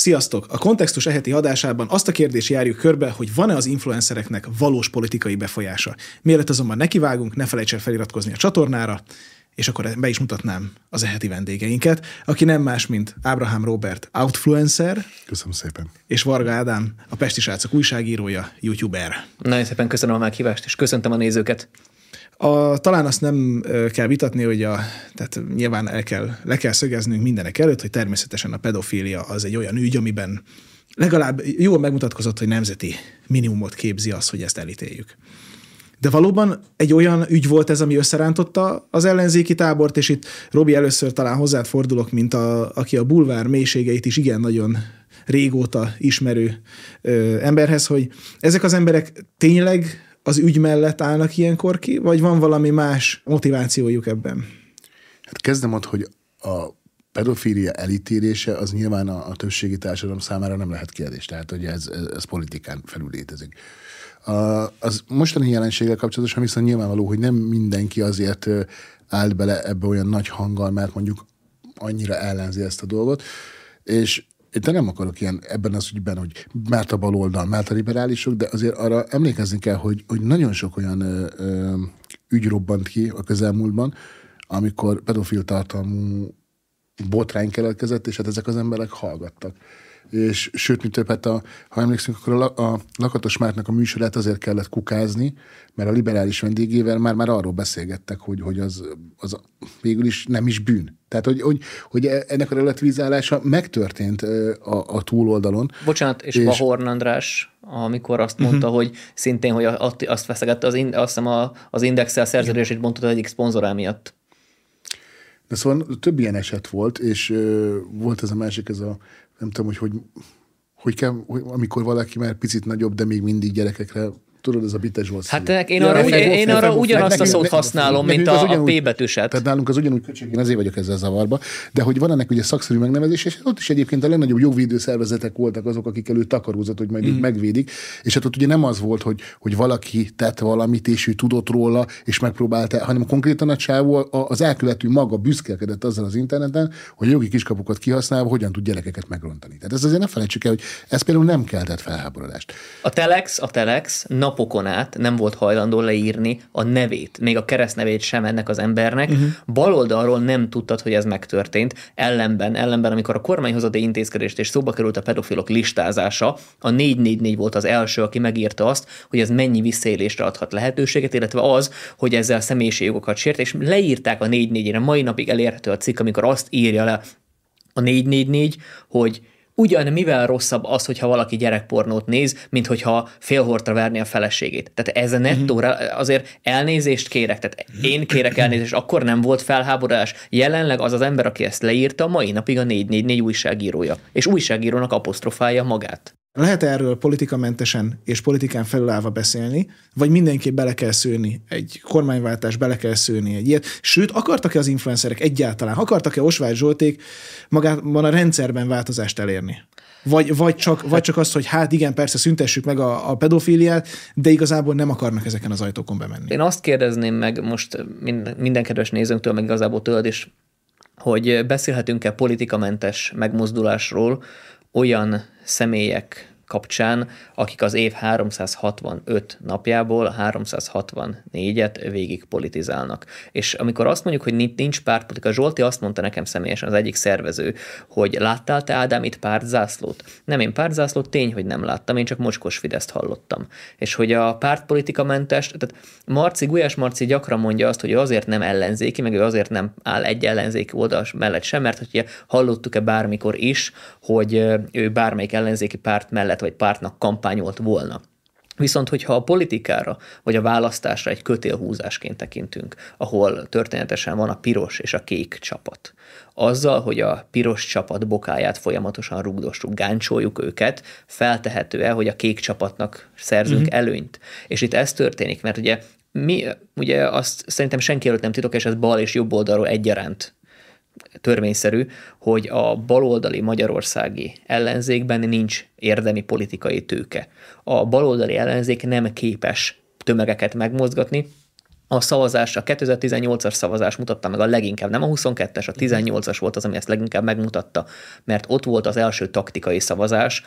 Sziasztok! A Kontextus eheti adásában azt a kérdést járjuk körbe, hogy van-e az influencereknek valós politikai befolyása. Mielőtt azonban nekivágunk, ne felejts el feliratkozni a csatornára, és akkor be is mutatnám az eheti vendégeinket, aki nem más, mint Ábrahám Róbert, outfluencer. Köszönöm szépen. És Varga Ádám, a Pesti Sácok újságírója, youtuber. Nagyon szépen köszönöm a meghívást, és köszöntöm a nézőket. Talán azt nem kell vitatni, hogy tehát nyilván le kell szögeznünk mindenek előtt, hogy természetesen a pedofília az egy olyan ügy, amiben legalább jól megmutatkozott, hogy nemzeti minimumot képzi az, hogy ezt elítéljük. De valóban egy olyan ügy volt ez, ami összerántotta az ellenzéki tábort, és itt, Robi, először talán hozzád fordulok, mint aki a bulvár mélységeit is igen nagyon régóta ismerő emberhez, hogy ezek az emberek tényleg az ügy mellett állnak ilyenkor ki, vagy van valami más motivációjuk ebben? Hát kezdem ott, hogy a pedofília elítélése az nyilván a többségi társadalom számára nem lehet kérdés, tehát hogy ez politikán felül létezik. Az mostani jelenséggel kapcsolatosan viszont nyilvánvaló, hogy nem mindenki azért állt bele ebbe olyan nagy hanggal, mert mondjuk annyira ellenzi ezt a dolgot, és én nem akarok ilyen ebben az ügyben, hogy mert a baloldal, mert a liberálisok, de azért arra emlékezni kell, hogy nagyon sok olyan ügy robbant ki a közelmúltban, amikor pedofil tartalmú botrány keletkezett, és hát ezek az emberek hallgattak. És sőt, mi több, hát ha emlékszünk, akkor a Lakatos Mártnak a műsorát azért kellett kukázni, mert a liberális vendégével már arról beszélgettek, hogy az végül is nem is bűn. Tehát, hogy ennek a relativizálása megtörtént a túloldalon. Bocsánat, és Mahorn András, amikor azt mondta, hogy szintén, hogy azt veszegette, azt hiszem az Indexsel szerződését bontott egyik szponzorá miatt. De szóval több ilyen eset volt, és volt ez a másik, ez a nem tudom, hogy kell, amikor valaki már picit nagyobb, de még mindig gyerekekre, tudod, ez a Bites volt. Hát én arra ugyanazt a szót használom, mint a P betűset. Tehát nálunk az ugyanúgy köcsög, én azért vagyok ezzel zavarba, de hogy van ennek ugye szakszerű megnevezés, és ott is egyébként a legnagyobb jogvédő szervezetek voltak azok, akik előtt takarózott, hogy majd így megvédik, és hát ott ugye nem az volt, hogy valaki tett valamit, és ő tudott róla, és megpróbálta, hanem konkrétan a csávó, az elkövető maga büszkélkedett azzal az interneten, hogy a jogi kiskapukat kihasználva hogyan tud gyerekeket megrontani. Tehát ez azért ne felejtsük el, hogy ez például nem keltett felháborodást. A Telex napokon át nem volt hajlandó leírni a nevét, még a keresztnevét sem ennek az embernek. Baloldalról nem tudtad, hogy ez megtörtént. Ellenben, amikor a kormányhozati intézkedést és szóba került a pedofilok listázása, a 444 volt az első, aki megírta azt, hogy ez mennyi visszaélésre adhat lehetőséget, illetve az, hogy ezzel személyiségjogokat sért, és leírták a 444-re, mai napig elérhető a cikk, amikor azt írja le a 444, hogy ugyan mivel rosszabb az, hogyha valaki gyerekpornót néz, mint hogyha félhortra verni a feleségét. Tehát ez a nettóra azért elnézést kérek, tehát én kérek elnézést, akkor nem volt felháborodás. Jelenleg az ember, aki ezt leírta, mai napig a 444 újságírója, és újságírónak apostrofálja magát. Lehet erről politikamentesen és politikán felülállva beszélni, vagy mindenképp bele kell szőni egy kormányváltás, bele kell szőni egy ilyet? Sőt, akartak-e az influencerek egyáltalán? Akartak-e Osváth Zsolték magában a rendszerben változást elérni? Vagy csak azt, hogy hát igen, persze szüntessük meg a pedofíliát, de igazából nem akarnak ezeken az ajtókon bemenni. Én azt kérdezném meg most minden kedves nézőnktől, meg igazából tőled is, hogy beszélhetünk-e politikamentes megmozdulásról olyan személyek kapcsán, akik az év 365 napjából 364-et végig politizálnak. És amikor azt mondjuk, hogy nincs pártpolitika, Zsolti azt mondta nekem személyesen, az egyik szervező, hogy láttál te, Ádám, itt pártzászlót? Nem, én pártzászlót tény, hogy nem láttam, én csak mocskos Fideszt hallottam. És hogy a pártpolitikamentes, tehát Gulyás Márci gyakran mondja azt, hogy ő azért nem ellenzéki, meg ő azért nem áll egy ellenzéki oldal mellett sem, mert hogy hallottuk-e bármikor is, hogy ő bármelyik ellenzéki párt mellett vagy pártnak kampányolt volna. Viszont, hogyha a politikára, vagy a választásra egy kötélhúzásként tekintünk, ahol történetesen van a piros és a kék csapat, azzal, hogy a piros csapat bokáját folyamatosan rugdossuk, gáncsoljuk őket, feltehető-e, hogy a kék csapatnak szerzünk előnyt? És itt ez történik, mert ugye azt szerintem senki előtt nem titok, és ez bal és jobb oldalról egyaránt törvényszerű, hogy a baloldali magyarországi ellenzékben nincs érdemi politikai tőke. A baloldali ellenzék nem képes tömegeket megmozgatni, a szavazás, a 2018-as szavazás mutatta meg a leginkább, nem a 22-es, a 18-as volt az, ami ezt leginkább megmutatta, mert ott volt az első taktikai szavazás,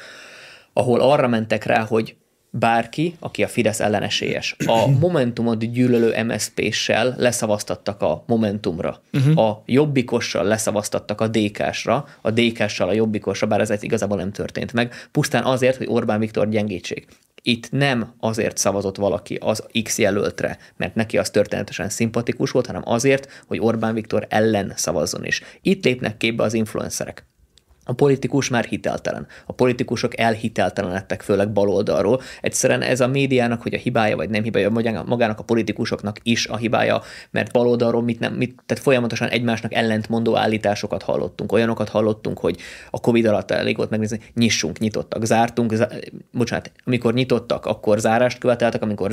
ahol arra mentek rá, hogy bárki, aki a Fidesz ellenesélyes, a Momentumot gyűlölő MSZP-ssel leszavaztattak a Momentumra, a Jobbikossal leszavaztattak a DK-sra, a DK-ssal a Jobbikosra, bár ez igazából nem történt meg, pusztán azért, hogy Orbán Viktor gyengítség. Itt nem azért szavazott valaki az X jelöltre, mert neki az történetesen szimpatikus volt, hanem azért, hogy Orbán Viktor ellen szavazzon is. Itt lépnek képbe az influencerek. A politikus már hiteltelen. A politikusok elhiteltelen lettek, főleg baloldalról. Egyszerűen ez a médiának, hogy a hibája, vagy nem hibája, magának a politikusoknak is a hibája, mert baloldalról tehát folyamatosan egymásnak ellentmondó állításokat hallottunk. Olyanokat hallottunk, hogy a Covid alatt elég volt megnézni, nyissunk, nyitottak, zártunk, amikor nyitottak, akkor zárást követeltek, amikor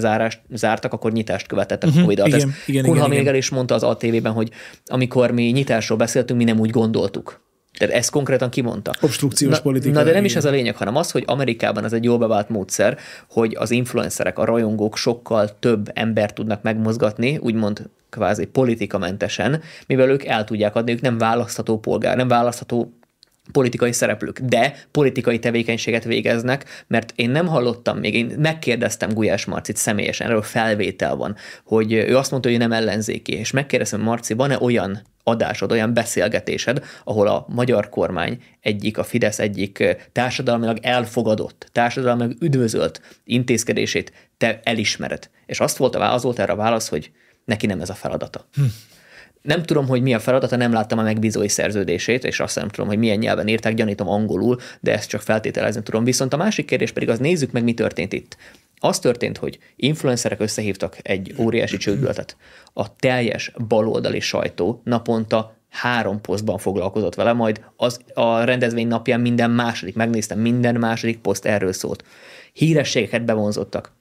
zártak, akkor nyitást követeltek a Covid alatt. Kunha még el is mondta az ATV-ben, hogy amikor mi nyitásról beszéltünk, mi nem úgy gondoltuk. Tehát ezt konkrétan kimondta. Obstrukciós politika. Na de nem is ez a lényeg, hanem az, hogy Amerikában ez egy jól bevált módszer, hogy az influencerek, a rajongók sokkal több embert tudnak megmozgatni, úgymond kvázi politikamentesen, mivel ők el tudják adni, ők nem választható polgár, nem választható politikai szereplők, de politikai tevékenységet végeznek, mert én nem hallottam még, én megkérdeztem Gulyás Márcit személyesen, erről felvétel van, hogy ő azt mondta, hogy nem ellenzéki, és megkérdeztem, Marci, van-e olyan adásod, olyan beszélgetésed, ahol a magyar kormány a Fidesz egyik társadalmilag elfogadott, társadalmilag üdvözölt intézkedését te elismered. És az volt erre a válasz, hogy neki nem ez a feladata. Nem tudom, hogy mi a feladata, nem láttam a megbízói szerződését, és azt nem tudom, hogy milyen nyelven írták, gyanítom angolul, de ezt csak feltételezni tudom. Viszont a másik kérdés pedig az, nézzük meg, mi történt itt. Az történt, hogy influencerek összehívtak egy óriási csődületet. A teljes baloldali sajtó naponta 3 posztban foglalkozott vele, majd a rendezvény napján minden második poszt erről szólt. Hírességeket bevonzottak.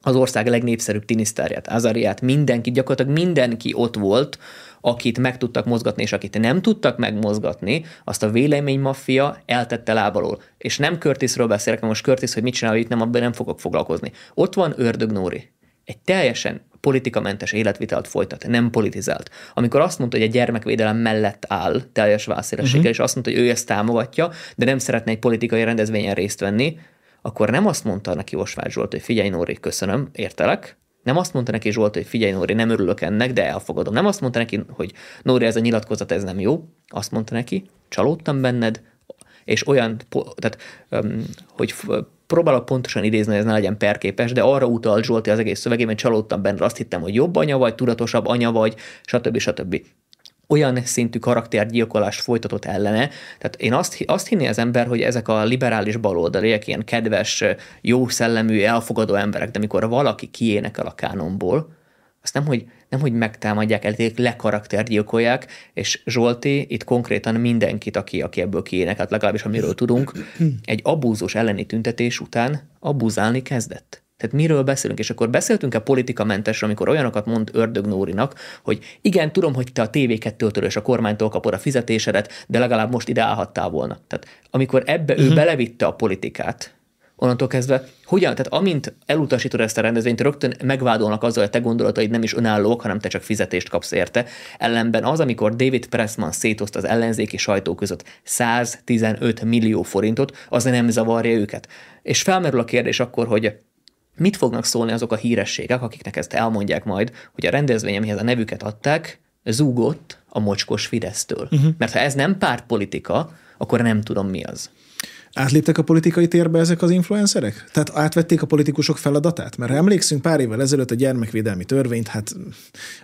Az ország legnépszerűbb tinisztárját, Azariát, gyakorlatilag mindenki ott volt, akit meg tudtak mozgatni, és akit nem tudtak megmozgatni, azt a véleménymaffia eltette lábalól. És nem Körtiszről beszélek, mert most Körtisz, hogy mit csinál, itt abban nem fogok foglalkozni. Ott van Ördög Nóri. Egy teljesen politikamentes életvitelt folytat, nem politizált. Amikor azt mondta, hogy a gyermekvédelem mellett áll teljes válszélességgel, és azt mondta, hogy ő ezt támogatja, de nem szeretne egy politikai rendezvényen részt venni, akkor nem azt mondta neki Osváth Zsolt, hogy figyelj Nóri, köszönöm, értelek. Nem azt mondta neki Zsolt, hogy figyelj Nóri, nem örülök ennek, de elfogadom. Nem azt mondta neki, hogy Nóri, ez a nyilatkozat, ez nem jó. Azt mondta neki, csalódtam benned, és olyan, tehát, hogy próbálok pontosan idézni, hogy ez ne legyen perképes, de arra utalt Zsolti az egész szövegében, csalódtam benned, azt hittem, hogy jobb anya vagy, tudatosabb anya vagy, stb. Stb. Olyan szintű karaktergyilkolást folytatott ellene. Tehát én azt hinné az ember, hogy ezek a liberális baloldaliek ilyen kedves, jó szellemű, elfogadó emberek, de mikor valaki kiénekel a kánonból, azt nem hogy megtámadják, lekaraktergyilkolják, és Zsolti itt konkrétan mindenkit, aki ebből kiénekelt, legalábbis amiről tudunk, egy abúzus elleni tüntetés után abúzálni kezdett. Tehát miről beszélünk? És akkor beszéltünk a politikamentesről, amikor olyanokat mond Ördög Nórinak, hogy igen, tudom, hogy te a TV2-től és a kormánytól kapod a fizetésedet, de legalább most ide állhattál volna. Tehát amikor ebbe ő belevitte a politikát, onnantól kezdve, tehát amint elutasítod ezt a rendezvényt, rögtön megvádolnak azzal, hogy te gondolataid nem is önállóak, hanem te csak fizetést kapsz érte. Ellenben az, amikor David Pressman szétoszt az ellenzéki sajtó között 115 millió forintot, az nem zavarja őket. És felmerül a kérdés akkor, hogy mit fognak szólni azok a hírességek, akiknek ezt elmondják majd, hogy a rendezvény, amihez a nevüket adták, zúgott a mocskos Fidesztől. Mert ha ez nem pártpolitika, akkor nem tudom, mi az. Átléptek a politikai térbe ezek az influencerek? Tehát átvették a politikusok feladatát? Mert ha emlékszünk, pár évvel ezelőtt a gyermekvédelmi törvényt, hát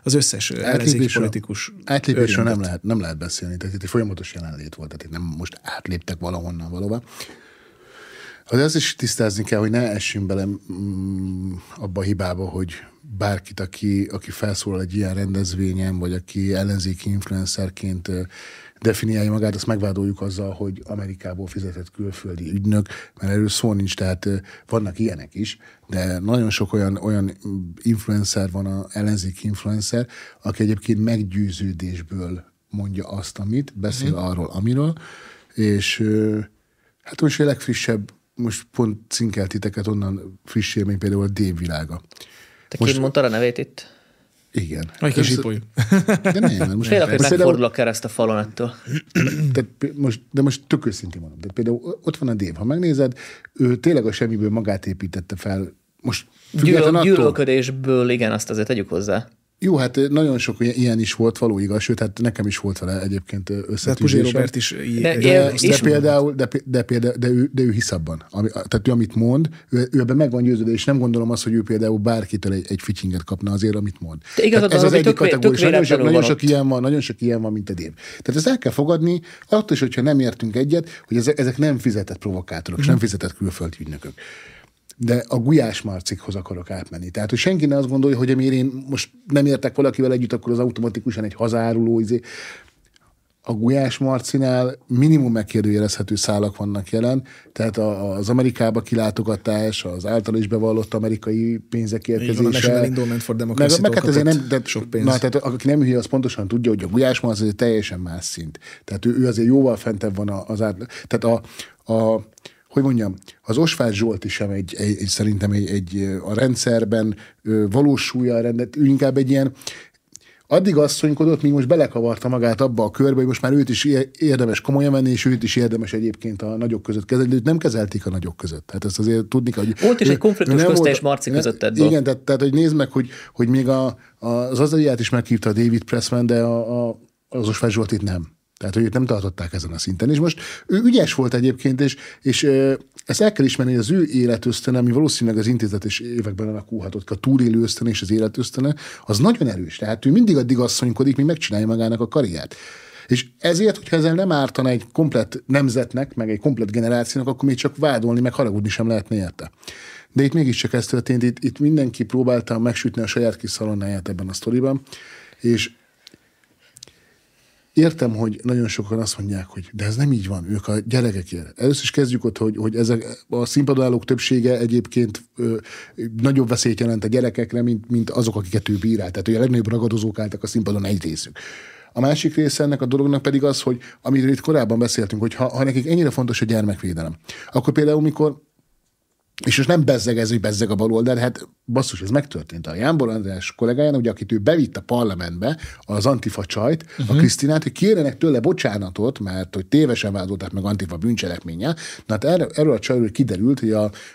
az összes ellenzéki politikus... Átlépésről nem lehet beszélni, tehát itt folyamatos jelenlét volt, tehát nem most átléptek valahonnan valóban. Ezt is tisztázni kell, hogy ne essünk bele abba a hibába, hogy bárkit, aki felszólal egy ilyen rendezvényen, vagy aki ellenzéki influencerként definiálja magát, azt megvádoljuk azzal, hogy Amerikából fizetett külföldi ügynök, mert erről szó nincs, tehát vannak ilyenek is, de nagyon sok olyan influencer van, az ellenzéki influencer, aki egyébként meggyőződésből mondja azt, amit, beszél arról, amiről, és hát most a legfrissebb, most pont cinkelt titeket onnan friss élmény, például a Dév világa. Te most, ki mondtad a nevét itt? Igen. Egy kis ipoly. De nem, most tényleg, hogy megfordulok kereszt a falon ettől. De most tök őszintén mondom. De például ott van a Dév, ha megnézed, ő tényleg a semmiből magát építette fel. Most gyűlölködésből, igen, azt azért tegyük hozzá. Jó, hát nagyon sok ilyen is volt, való igaz, sőt, hát nekem is volt vele egyébként összetűzésem. Robert is de ő hisz abban. Tehát ő, amit mond, ő ebben meg van győződve, és nem gondolom azt, hogy ő például bárkitől egy ficsinget kapna azért, amit mond. Igazad, ez az egyik kategóriás. Nagyon sok ilyen van, mint a Dév. Tehát ezt el kell fogadni, attól is, hogyha nem értünk egyet, hogy ezek nem fizetett provokátorok, és nem fizetett külföldi ügynökök. De a Gulyás Márcikhoz akarok átmenni. Tehát, hogy senki ne azt gondolja, hogy amíg én most nem értek valakivel együtt, akkor az automatikusan egy hazáruló izé. A Gulyás Marcinál minimum megkérdőjelezhető szálak vannak jelen, tehát az Amerikába kilátogatás, az által is bevallott amerikai pénzek érkezése. A National Endowment for Democracy-tól kapott sok pénz. Na, tehát aki nem hülye, az pontosan tudja, hogy a Gulyás Marci azért teljesen más szint. Tehát ő azért jóval fentebb van az átlag. Tehát hogy mondjam, az Osváth Zsolt is sem szerintem a rendszerben valós súlyjal rendelt, ő inkább egy ilyen, addig asszonykodott, míg most belekavarta magát abba a körbe, hogy most már őt is érdemes komolyan venni, és őt is érdemes egyébként a nagyok között kezelni, de őt nem kezelték a nagyok között. Tehát ezt azért tudni kell, hogy... Volt is egy konfliktus közte és Marci között ebből. Igen, tehát hogy nézd meg, hogy még az Azariát is meghívta a David Pressman, de az Osváth Zsoltit nem. Tehát, hogy őt nem tartották ezen a szinten. És most ő ügyes volt egyébként, és ezt el kell ismerni, hogy az ő életösztöne, ami valószínűleg az intézetes években alakulhatott, a túlélő ösztöne és az életösztöne, az nagyon erős. Tehát ő mindig addig asszonykodik, míg megcsinálja magának a karriert. És ezért, hogyha ezzel nem ártana egy komplett nemzetnek, meg egy komplett generációnak, akkor még csak vádolni, meg haragudni sem lehetne érte. De itt mégiscsak ez történt, itt mindenki próbálta megsütni a saját kis szalonnáját ebben a sztoriban, és értem, hogy nagyon sokan azt mondják, hogy de ez nem így van, ők a gyerekekért. Először is kezdjük ott, hogy ezek a színpadon állók többsége egyébként nagyobb veszélyt jelent a gyerekekre, mint azok, akiket ő bírál. Tehát, hogy a legnagyobb ragadozók álltak a színpadon, egy részük. A másik része ennek a dolognak pedig az, hogy amiről itt korábban beszéltünk, hogy ha nekik ennyire fontos a gyermekvédelem, akkor például mikor, és most nem bezzeg a baloldal, hát basszus, ez megtörtént. A Jámbor András kollégáján, ugye, akit ő bevitt a parlamentbe, az antifa csajt, a Krisztinát, hogy kérjenek tőle bocsánatot, mert hogy tévesen vádolták meg antifa bűncselekménnyel. Na hát erről a csajról kiderült, hogy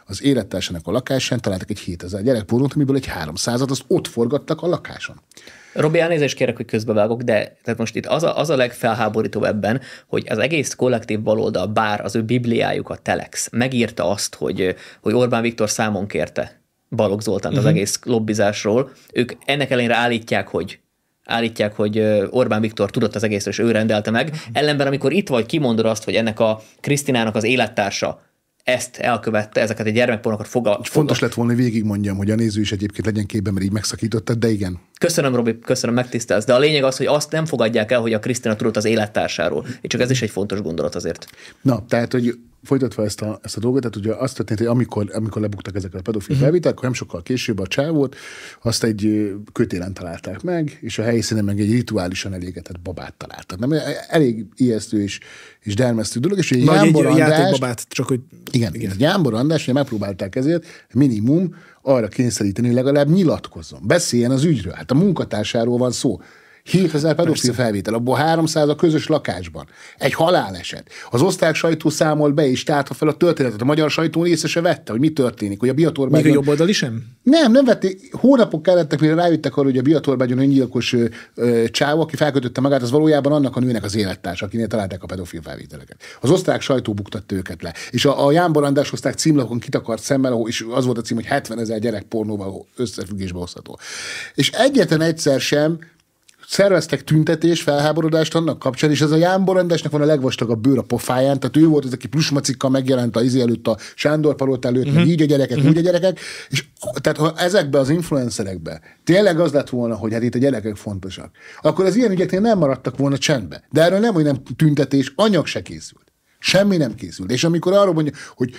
az élettársának a lakásán találtak egy 7000 gyerekpornót, amiből egy 300-at azt ott forgattak a lakáson. Robi, elnézést kérek, hogy közbevágok, de tehát most itt az a legfelháborítóbb ebben, hogy az egész kollektív baloldal, bár az ő bibliájuk a Telex, megírta azt, hogy Orbán Viktor számon kérte Balogh Zoltánt az egész lobbizásról. Ők ennek ellenére állítják, hogy Orbán Viktor tudott az egészről, és ő rendelte meg. Ellenben, amikor itt vagy, kimondod azt, hogy ennek a Krisztinának az élettársa ezt elkövette, ezeket a gyermekpornokat Fontos lett volna, hogy végigmondjam, hogy a néző is egyébként legyen képben, mert így megszakítottad, de igen. Köszönöm, Robi, köszönöm, megtisztelsz. De a lényeg az, hogy azt nem fogadják el, hogy a Krisztina tudott az élettársáról. És csak ez is egy fontos gondolat azért. Na, tehát, hogy folytatva ezt a dolgot, tehát ugye azt történt, hogy amikor lebuktak ezek a pedofil felvételek, akkor nem sokkal később a csávót, azt egy kötélen találták meg, és a helyszínen meg egy rituálisan elégetett babát találtak. Nem, elég ijesztő és dermesztő dolog, és Jámbor András, csak hogy... Igen. Jámbor András, hogy megpróbálták ezért minimum arra kényszeríteni, hogy legalább nyilatkozzon, beszéljen az ügyről. Hát a munkatársáról van szó. 7000 pedofil felvétel, abból 300 a közös lakásban. Egy haláleset. Az osztrák sajtó számol be és tárta fel a történetet. A magyar sajtó észre se vette, hogy mi történik. Hogy a Biatorbágyon... Még a jobb oldali sem? Nem vették. Hónapok kellettek, mire rájöttek arra, hogy a Biatorbágyon öngyilkos csáv, aki felkötötte magát, az valójában annak a nőnek az élettársa, akinél találták a pedofil felvételeket. Az osztrák sajtó buktatta őket le. És a Jámbor András osztrák címlapon kitakart szemmel, és az volt a cím, hogy 70 000 gyerek pornóval összefüggésbe hozható. És egyetlen egyszer sem szerveztek tüntetés, felháborodást annak kapcsán, és ez a Jámbor Andrásnak van a legvastagabb bőr a pofáján, tehát ő volt az, aki pluszmacikkal megjelent az izé előtt, a Sándor Palota előtt, meg így a gyerekek, úgy a gyerekek, és tehát ha ezekbe az influencerekbe tényleg az lett volna, hogy hát itt a gyerekek fontosak, akkor az ilyen ügyeknél nem maradtak volna csendbe. De erről nem, hogy nem tüntetés, anyag se készült. Semmi nem készült. És amikor arról mondja, hogy,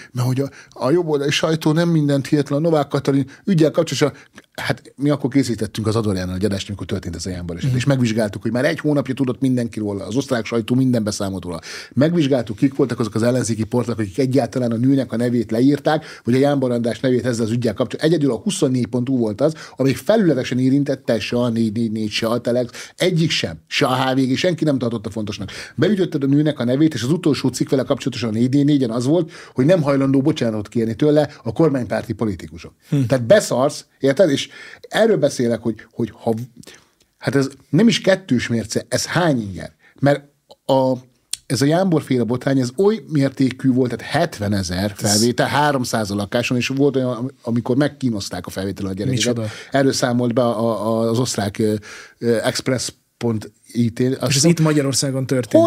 a jobboldali sajtó nem mindent hihetlen, a Novák Katalin üggyel kapcsolatosan, hát mi akkor készítettünk az Adorjánnal egy adást, amikor történt ez a Jámbor eset, és megvizsgáltuk, hogy már egy hónapja tudott mindenki róla, az osztrák sajtó minden beszámolt róla. Megvizsgáltuk, kik voltak azok az ellenzéki portlak, akik egyáltalán a nőnek a nevét leírták, vagy a Jámbor András nevét ezzel az üggyel kapcsolatban. Egyedül a 24.hu volt az, amely felületesen érintette, se a 444, se a Telex, egyik sem, se a HVG, senki nem tartotta fontosnak. Beütötted a nőnek a nevét, és az utolsó cikk vele kapcsolatosan a 444-en az volt, hogy nem hajlandó bocsánatot kérni tőle a kormánypárti politikusok. Tehát beszarsz, érted? És erről beszélek, hogy ha, hát ez nem is kettős mérce, ez hány inger? Mert ez a Jámbor-féle botrány, ez oly mértékű volt, tehát 70 000 felvétel, 300 a lakáson, és volt olyan, amikor megkínozták a felvételen a gyerekeket. Erről számolt be az osztrák Express.it. És ez itt Magyarországon történt.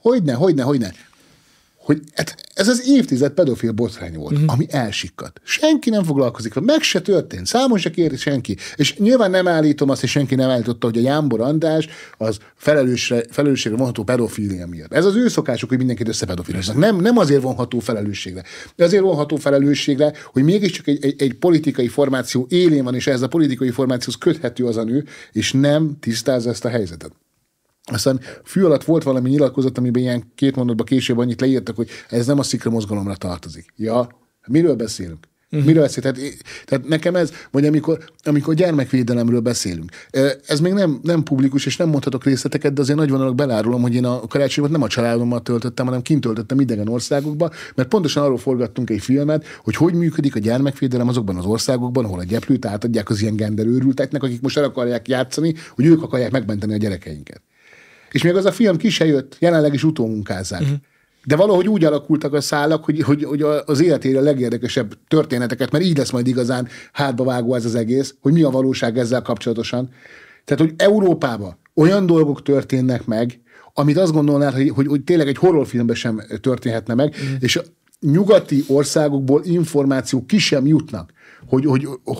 Hogyne. Hogy ez az évtized pedofil botrány volt, ami elsikkadt. Senki nem foglalkozik vele, meg se történt, számon se kérte senki. És nyilván nem állítom azt, és senki nem állította, hogy a Jámbor András az felelősségre vonható pedofília miatt. Ez az ő szokásuk, hogy mindenkit összepedofiliznak. Nem azért vonható felelősségre. De azért vonható felelősségre, hogy mégiscsak egy politikai formáció élén van, és ez a politikai formációhoz köthető az a nő, és nem tisztázza ezt a helyzetet. Aztán fű alatt volt valami nyilatkozat, amiben ilyen két mondatban később annyit leírtak, hogy ez nem a szikra mozgalomra tartozik. Ja, miről beszélünk? Miről beszélünk? Tehát nekem ez, vagy amikor gyermekvédelemről beszélünk. Ez még nem publikus, és nem mondhatok részleteket, de azért nagy vonalak belárulom, hogy én a karácsonyomat nem a családommal töltöttem, hanem kint töltöttem idegen országokba, mert pontosan arról forgattunk egy filmet, hogy működik a gyermekvédelem azokban az országokban, ahol a gyeplőt átadják az ilyen genderőrülteknek, akik most el akarják játszani, hogy ők akarják megmenteni a gyerekeinket. És még az a film ki se jött, jelenleg is utómunkázzák. De valahogy úgy alakultak a szálak, hogy az életére a legérdekesebb történeteket, mert így lesz majd igazán hátbavágó ez az egész, hogy mi a valóság ezzel kapcsolatosan. Tehát, hogy Európában olyan dolgok történnek meg, amit azt gondolnád, hogy tényleg egy horrorfilmben sem történhetne meg, és a nyugati országokból információ ki sem jutnak, hogy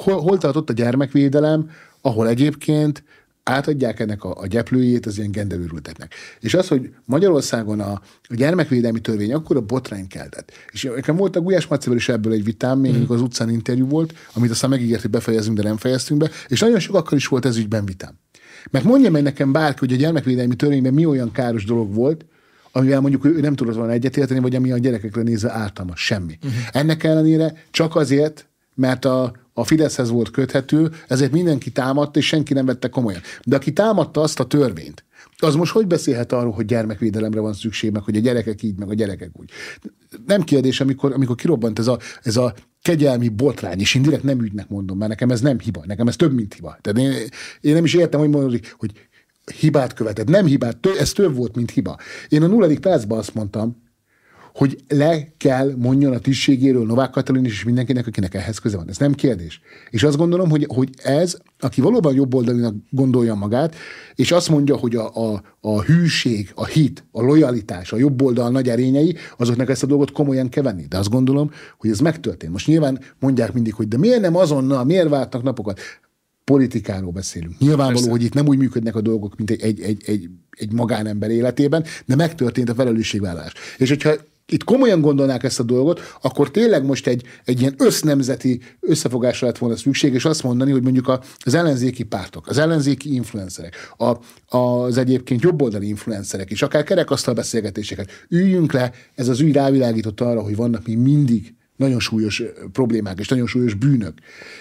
hol tartott a gyermekvédelem, ahol egyébként átadják ennek a gyeplőjét az ilyen genderőrültetnek. És az, hogy Magyarországon a gyermekvédelmi törvény akkor a botrány keltett. És nekem volt a Gulyás Márcival is ebből egy vitám, még amikor az utcán interjú volt, amit aztán megígért, hogy befejezünk, de nem fejeztünk be, és nagyon sokakkal is volt ez ügyben vitám. Mert mondja meg nekem bárki, hogy a gyermekvédelmi törvényben mi olyan káros dolog volt, amivel mondjuk ő nem tudott volna egyetérteni, vagy ami a gyerekekre nézve ártalmas, semmi. Ennek ellenére csak azért, mert a Fideszhez volt köthető, ezért mindenki támadta, és senki nem vette komolyan. De aki támadta azt a törvényt, az most hogy beszélhet arról, hogy gyermekvédelemre van szükség, meg hogy a gyerekek így, meg a gyerekek úgy. Nem kérdés, amikor kirobbant ez a kegyelmi botrány, és én direkt nem ügynek mondom, mert nekem ez nem hiba, nekem ez több, mint hiba. Tehát én nem is értem, hogy mondod, hogy hibát követed. Nem hibát, ez több volt, mint hiba. Én a 0. percben azt mondtam, hogy le kell mondjon a tisztségéről Novák Katalin és mindenkinek, akinek ehhez köze van. Ez nem kérdés. És azt gondolom, hogy ez, aki valóban jobboldalinak gondolja magát, és azt mondja, hogy a hűség, a hit, a lojalitás, a jobboldal nagy erényei, azoknak ezt a dolgot komolyan kell venni. De azt gondolom, hogy ez megtörtént. Most nyilván mondják mindig, hogy de miért nem azonnal, miért váltnak napokat? Politikáról beszélünk. Nyilvánvaló, persze, hogy itt nem úgy működnek a dolgok, mint egy magánember életében, de megtörtént a felelősségvállalás. És hogyha itt komolyan gondolnák ezt a dolgot, akkor tényleg most egy ilyen össznemzeti összefogásra lett volna szükség, és azt mondani, hogy mondjuk az ellenzéki pártok, az ellenzéki influencerek, az egyébként jobboldali influencerek, és akár kerekasztal beszélgetéseket, üljünk le, ez az ügy rávilágított arra, hogy vannak még mindig nagyon súlyos problémák és nagyon súlyos bűnök.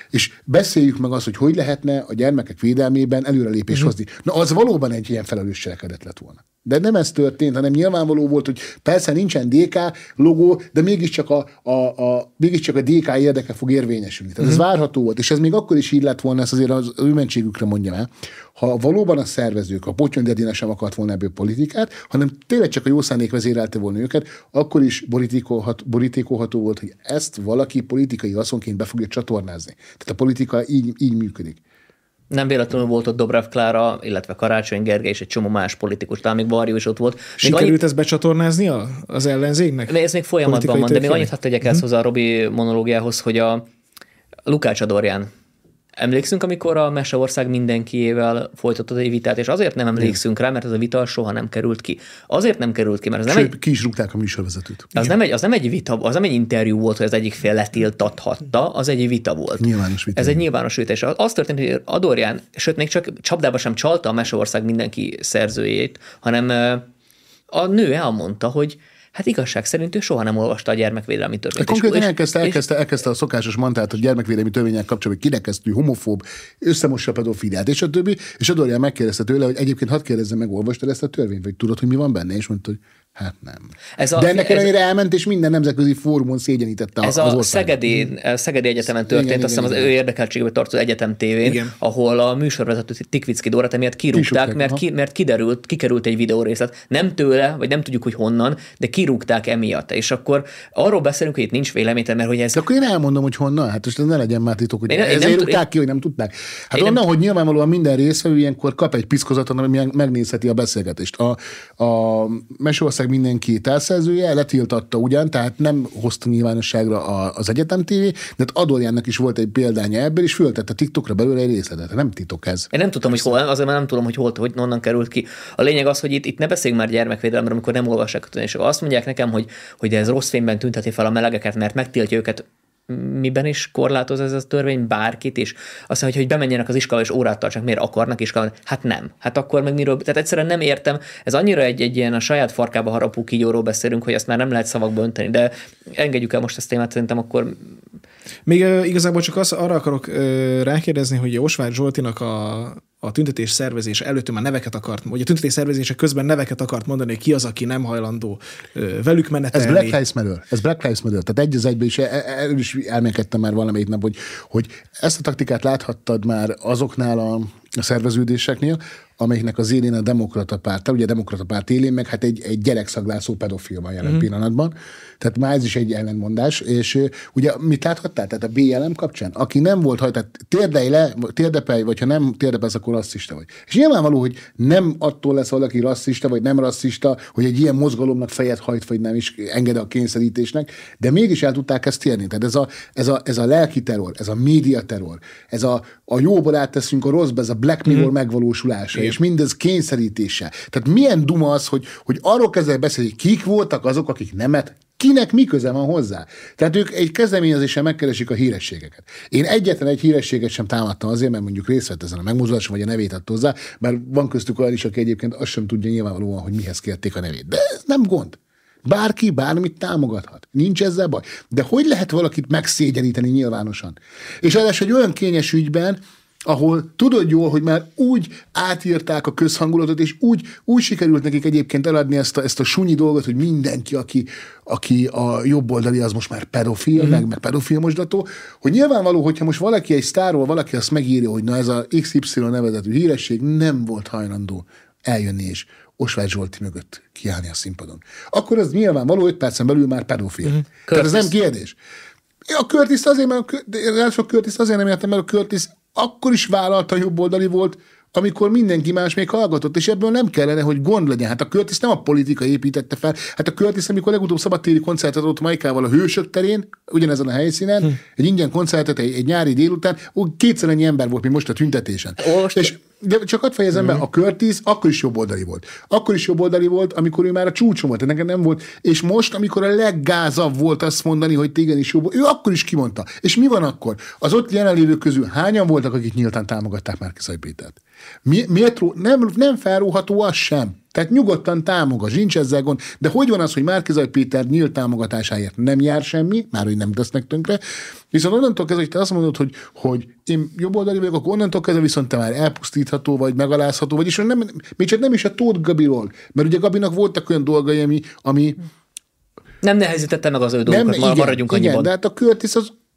És beszéljük meg azt, hogy lehetne a gyermekek védelmében előrelépést hozni. Na, az valóban egy ilyen felelős cselekedet lett volna. De nem ez történt, hanem nyilvánvaló volt, hogy persze nincsen DK logó, de mégiscsak a DK érdeke fog érvényesülni. Tehát ez várható volt, és ez még akkor is így lett volna, ezt azért az őmentségükre mondjam el. Ha valóban a szervezők, a Pottyondi Edina sem akart volna ebből politikát, hanem tényleg csak a jó szándék vezérelte volna őket, akkor is borítékolható volt, hogy ezt valaki politikai haszonként be fogja csatornázni. Tehát a politika így működik. Nem véletlenül volt ott Dobrev Klára, illetve Karácsony Gergely és egy csomó más politikus, talán még Varjú is ott volt. Sikerült ezt becsatornázni az ellenzéknek? De ez még folyamatban van, de még annyit hadd tegyek ezt hozzá a Robi monológiához, hogy a Lukács Adorján Emlékszünk, amikor a Meseország mindenkiével folytatott egy vitát, és azért nem emlékszünk rá, mert ez a vita soha nem került ki. Azért nem került ki, mert ez nem egy... Ki is rúgták a műsorvezetőt. Az nem egy vita, az nem egy interjú volt, hogy az egyik fél letiltathatta, az egy vita volt. Nyilvános vita. Ez egy nyilvános vita. És az történt, hogy Adorján, sőt, még csak csapdába sem csalta a Meseország mindenki szerzőjét, hanem a nő elmondta, hogy hát igazság szerint ő soha nem olvasta a gyermekvédelmi törvényt. Konkrétan elkezdte a szokásos mantát, hogy gyermekvédelmi törvények kapcsolatban kirekesztő, homofób, összemossa pedofiliát, és a többi, és Adorján megkérdezte tőle, hogy egyébként hadd kérdezzem meg, olvastad ezt a törvényt, vagy tudod, hogy mi van benne, és mondta, hogy hát nem. De ennek ellenére elment, és minden nemzetközi fórumon szégyenítette az országot. Ez a Szegedi Egyetemen történt, igen, azt hiszem az ő érdekeltségében tartozó Egyetem tévén, igen. Ahol a műsorvezető Tikvicki Dórát emiatt kirúgták, mert kikerült egy videórészlet. Nem tőle, vagy nem tudjuk, hogy honnan, de kirúgták emiatt. És akkor arról beszélünk, hogy itt nincs vélemény, mert hogy ez... De akkor én elmondom, hogy honnan, hát most ne legyen már titok, hogy ezért rúgták ki, hogy nem tudták. Hát onnan, hogy nyilvánvalóan minden részvevő ilyenkor kap egy piszkozatot, ami megnézheti a beszélgetést. A Meseország mindenki társzerzője, letiltatta ugyan, tehát nem hozta nyilvánosságra az Egyetem TV, de Adorjánnak is volt egy példánya ebből, és föltette TikTokra belőle egy részletet. Nem titok ez. Én nem tudtam, hogy hol, azért már nem tudom, hogy hol, hogy onnan került ki. A lényeg az, hogy itt ne beszélj már gyermekvédelemről, amikor nem olvassák a törvényeket. Azt mondják nekem, hogy ez rossz fényben tünteti fel a melegeket, mert megtiltja őket. Miben is korlátoz ez a törvény bárkit is? Azt mondja, hogy bemenjenek az iskolába és órát tartsanak, miért akarnak iskolában? Hát nem. Hát akkor meg miről? Tehát egyszerűen nem értem. Ez annyira egy ilyen a saját farkába harapó kígyóról beszélünk, hogy azt már nem lehet szavakba önteni, de engedjük el most ezt témát, szerintem akkor... Még igazából csak arra akarok rákérdezni, hogy Osváth Zsoltinak a tüntetés szervezés előtt már neveket akart, ugye a tüntetés szervezése közben neveket akart mondani, hogy ki az, aki nem hajlandó velük menetelni. Ez Black Lives Matter. Tehát egy az egyben is, erről is elmélkedtem már valamelyik nap, hogy ezt a taktikát láthattad már azoknál a szerveződéseknél, amelyiknek az élén a Demokrata Párt, ugye a Demokrata Párt élén, meg hát egy gyerekszaglászó pedofil van jelen pillanatban. Tehát már ez is egy ellentmondás, és ugye mit láthattál? Tehát a BLM kapcsán, aki nem volt hajt, tehát térdepelj, vagy ha nem térdepelsz, akkor rasszista vagy. És nyilvánvaló, hogy nem attól lesz valaki rasszista, vagy nem rasszista, hogy egy ilyen mozgalomnak fejet hajt, vagy nem is enged a kényszerítésnek, de mégis el tudták ezt érni. Tehát ez a lelki terror, ez a média terror, ez a jóból átteszünk a rosszba, ez a Black Mirror megvalósulása. És mindez kényszerítése. Tehát milyen duma az, hogy arról kezdve beszélni, kik voltak azok, akik nemet, kinek mi köze van hozzá. Tehát ők egy kezdeményezéssel megkeresik a hírességeket. Én egyetlen egy hírességet sem támadtam azért, mert mondjuk részt vett ezen a megmozduláson, vagy a nevét adta hozzá, bár van köztük olyan is, aki egyébként azt sem tudja nyilvánvalóan, hogy mihez kérték a nevét. De ez nem gond. Bárki bármit támogathat. Nincs ezzel baj. De hogy lehet valakit megszégyeníteni nyilvánosan? És az egy olyan kényes ügyben, ahol tudod jól, hogy már úgy átírták a közhangulatot, és úgy sikerült nekik egyébként eladni ezt a sunyi dolgot, hogy mindenki, aki a jobboldali, az most már pedofil, meg pedofil mosdató, hogy nyilvánvaló, hogyha most valaki egy sztárról, valaki azt megírja, hogy na ez a XY nevezetű híresség nem volt hajlandó eljönni és Osváth Zsolti mögött kiállni a színpadon. Akkor az nyilvánvaló, 5 percen belül már pedofil. Tehát ez nem kérdés. A Körtisz azért, nem értem, mert a Körtisz akkor is vállalta, jobboldali volt, amikor mindenki más még hallgatott, és ebből nem kellene, hogy gond legyen. Hát a Körtisz nem a politika építette fel. Hát a Körtisz, amikor legutóbb szabadtéri koncertet adott Majkával a Hősök terén, ugyanezen a helyszínen, egy ingyen koncertet egy nyári délután, úgy kétszer annyi ember volt, mint most a tüntetésen. De csak ott fejezem be, a Körtisz akkor is jobboldali volt. Akkor is jobboldali volt, amikor ő már a csúcson volt, nekem nem volt. És most, amikor a leggázabb volt azt mondani, hogy te igenis jobboldali, ő akkor is kimondta. És mi van akkor? Az ott jelenlévők közül hányan voltak, akik nyíltan támogatták Márki-Zay Pétert? Miért nem felróható az sem? Tehát nyugodtan támogass, nincs ezzel gond. De hogy van az, hogy Márki-Zay Péter nyílt támogatásáért nem jár semmi, már hogy nem tesznek tönkre, viszont onnantól kezdve, hogy te azt mondod, hogy én jobboldali vagyok, akkor onnantól kezdve viszont te már elpusztítható vagy, megalázható vagy, és még csak nem is a Tóth Gabiról, mert ugye Gabinak voltak olyan dolgai, ami nem nehezítette meg az ő dolgokat, maradjunk annyiban. Igen, de hát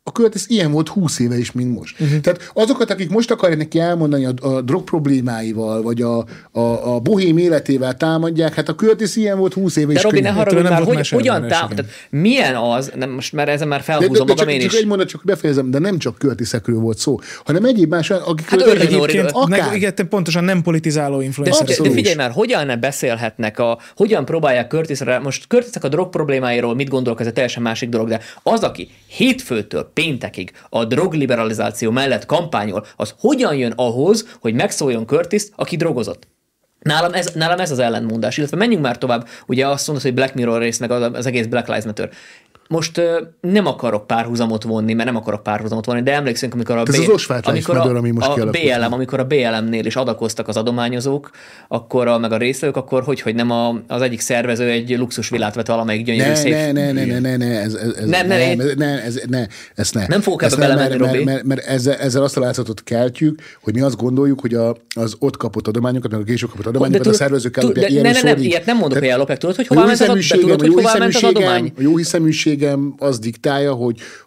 a Körtisz ilyen volt 20 éve is, mint most. Tehát azokat, akik most akarják neki elmondani a drog problémáival, vagy a bohém életével támadják, hát a Körtisz ilyen volt 20 éve de is. De Robi, ne haragudj már, hogy hogyan támadják? Milyen az? Nem, most már ezen már felhúzom magam én is. Csak egy mondat, csak befejezem, de nem csak Körtiszekről volt szó, hanem egyéb más, akikről egyébként akár. Pontosan nem politizáló influencerek. De figyelj már, hogyan ne beszélhetnek, hogyan próbálják Körtiszre, most Körtiszek a drog problémáiról mit gondolok, ez egy teljesen másik dolog, de az, aki hétfőtől péntekig a drogliberalizáció mellett kampányol, az hogyan jön ahhoz, hogy megszóljon Körtiszt, aki drogozott? Nálam ez az ellentmondás. Illetve menjünk már tovább, ugye azt mondod, hogy Black Mirror rész, meg az egész Black Lives Matter. Most nem akarok párhuzamot vonni, mert nem akarok párhuzamot vonni, de emlékszünk, amikor a BLM-nél is adakoztak az adományozók, akkor meg a résztvevők, akkor hogy nem az egyik szervező egy luxusvillát vett valamelyik gyönyörű szép. Ne. Nem fogok ebbe belemenni, Robi. Mert ezzel azt a látszatot keltjük, hogy mi azt gondoljuk, hogy az ott kapott adományokat, meg a később kapott adományokat a szervezők ellopják. Nem, ilyet nem mondok, hogy ellopják. Tudod, hogy hová ment az adomány? A jóhiszeműségem az diktálja,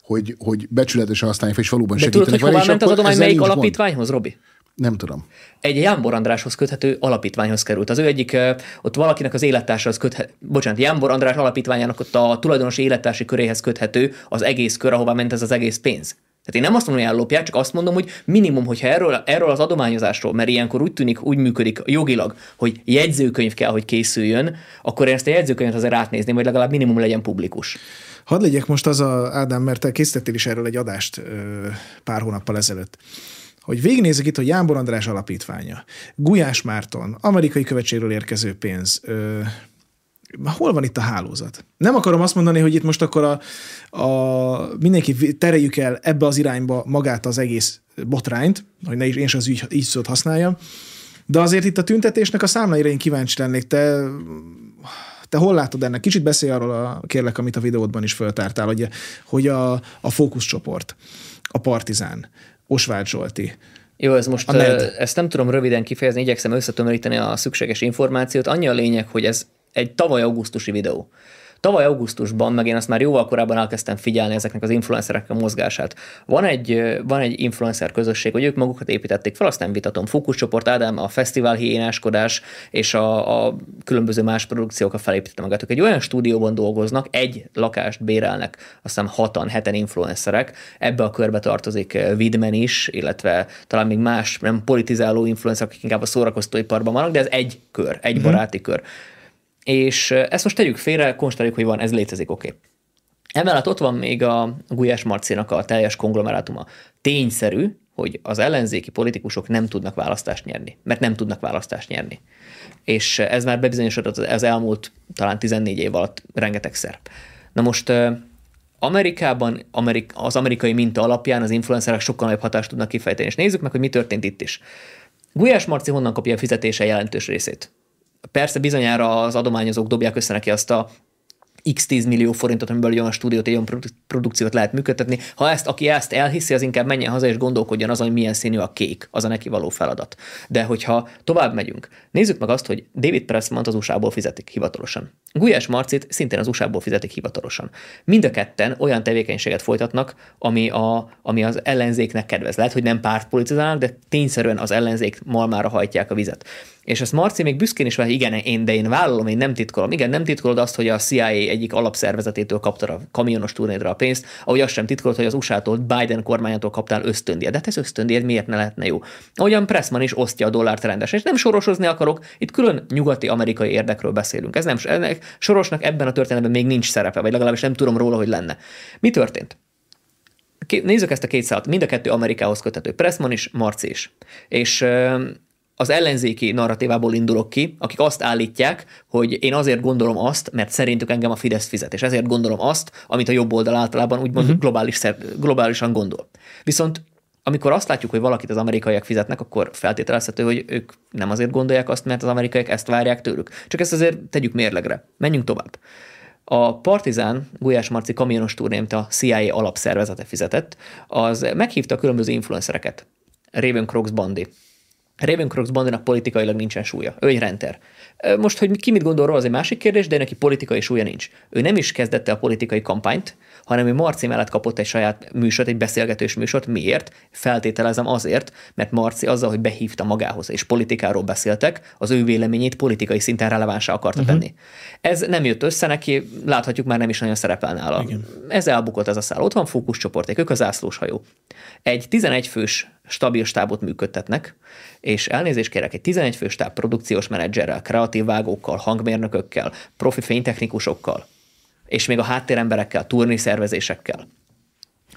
hogy becsületesen használják, és valóban segítenek. De tudod, hogy hová ment az adomány, melyik alapítványhoz, Robi? Nem tudom. Egy Jámbor Andráshoz köthető alapítványhoz került. Az ő egyik, ott valakinek az élettársához köthető, bocsánat, Jámbor András alapítványának ott a tulajdonosi élettársi köréhez köthető az egész kör, ahová ment ez az egész pénz. Tehát én nem azt mondom, hogy ellopják, csak azt mondom, hogy minimum, hogyha erről az adományozásról, mert ilyenkor úgy tűnik, úgy működik jogilag, hogy jegyzőkönyv kell, hogy készüljön, akkor én ezt a jegyzőkönyvet azért átnézném, hogy legalább minimum legyen publikus. Hadd legyek most az Ádám, mert te készítettél is erről egy adást pár hónappal ezelőtt, hogy végignézzük itt, hogy Jámbor András alapítványa, Gulyás Márton, amerikai követségről érkező pénz, hol van itt a hálózat? Nem akarom azt mondani, hogy itt most akkor mindenki tereljük el ebbe az irányba magát az egész botrányt, hogy ne is én sem az így szót használjam, de azért itt a tüntetésnek a számlaira én kíváncsi lennék. Te hol látod ennek? Kicsit beszélj arról, kérlek, amit a videódban is föltártál, hogy a Fókuszcsoport, a Partizán, Osváth Zsolti. Jó, ez most, ezt nem tudom röviden kifejezni, igyekszem összetömöríteni a szükséges információt. Annyi a lényeg, hogy ez egy tavaly augusztusi videó. Tavaly augusztusban, meg én azt már jóval korábban elkezdtem figyelni ezeknek az influencereknek a mozgását. Van egy influencer közösség, hogy ők magukat építették fel, azt nem vitatom. Fókuszcsoport, Ádám, a fesztivál hiénáskodás és a különböző más produkciókkal felépítette magát. Ők egy olyan stúdióban dolgoznak, egy lakást bérelnek, azt hiszem 6-7 influencerek. Ebbe a körbe tartozik Vidmen is, illetve talán még más nem politizáló influencerek, akik inkább a szórakoztóiparban vannak, de ez egy kör, egy baráti kör. És ezt most tegyük félre, konstatáljuk, hogy van, ez létezik, oké. Emellett ott van még a Gulyás Marcinak a teljes konglomerátuma. Tényszerű, hogy az ellenzéki politikusok nem tudnak választást nyerni, mert nem tudnak választást nyerni. És ez már bebizonyosodott az elmúlt talán 14 év alatt rengetegszer. Na most Amerikában az amerikai minta alapján az influencerek sokkal nagyobb hatást tudnak kifejteni, és nézzük meg, hogy mi történt itt is. Gulyás Marci honnan kapja a fizetése jelentős részét? Persze bizonyára az adományozók dobják össze neki azt a x 10 millió forintot, amiből olyan stúdiót, olyan produkciót lehet működtetni. Aki ezt elhiszi, az inkább menjen haza és gondolkodjon azon, hogy milyen színű a kék, az a neki való feladat. De hogyha tovább megyünk, nézzük meg azt, hogy David Pressmant az USA-ból fizetik hivatalosan. Gulyás Marcit szintén az USA-ból fizetik hivatalosan. Mind a ketten olyan tevékenységet folytatnak, ami az ellenzéknek kedvez. Lehet, hogy nem pártpolitizálnak, de tényszerűen az ellenzék malmára hajtják a vizet. És ezt Marci még büszkén is van, igen, én vállalom, én nem titkolom. Igen, nem titkolod azt, hogy a CIA egyik alapszervezetétől kaptad a kamionos turnédra a pénzt, ahogy azt sem titkolod, hogy az USA-tól, Biden kormányától kaptál ösztöndíjat. De hát ez ösztöndíjat miért ne lehetne jó? Ahogyan Pressman is osztja a dollárt rendesen, és nem sorosozni akarok, itt külön nyugati amerikai érdekről beszélünk. Ez nem, ennek Sorosnak ebben a történetben még nincs szerepe, vagy legalábbis nem tudom róla, hogy lenne. Mi történt? Nézzük ezt a két szállat. Mind a kettő Amerikához köthető. Pressman is, Marci is. És az ellenzéki narratívából indulok ki, akik azt állítják, hogy én azért gondolom azt, mert szerintük engem a Fidesz fizet, és ezért gondolom azt, amit a jobb oldal általában úgymond globálisan gondol. Viszont amikor azt látjuk, hogy valakit az amerikaiak fizetnek, akkor feltételezhető, hogy ők nem azért gondolják azt, mert az amerikaiak ezt várják tőlük. Csak ezt azért tegyük mérlegre. Menjünk tovább. A Partizán, Gulyás Marci kamionos turnéjét a CIA alapszervezete fizetett, az meghívta a különböző influencereket. Raven, Crocs, Bandi. Raven, Crocs, Bandinak politikailag nincsen súlya. Ő egy renter. Most, hogy ki mit gondol róla, az egy másik kérdés, de neki politikai súlya nincs. Ő nem is kezdette a politikai kampányt, hanem ő Marci mellett kapott egy saját műsort, egy beszélgetős műsort. Miért? Feltételezem azért, mert Marci azzal, hogy behívta magához, és politikáról beszéltek, az ő véleményét politikai szinten relevánsá akarta tenni. Ez nem jött össze neki, láthatjuk, már nem is nagyon szerepel nála. Igen. Ez elbukott, ez a szál. Ott van Fókuszcsoporték, ők a zászlóshajó. Egy 11 fős stabil stábot működtetnek, és elnézést kérek, egy 11 fős stáb produkciós menedzserrel, kreatív vágókkal, hangmérnökökkel, profi fénytechnikusokkal, és még a háttéremberekkel, turnészervezésekkel.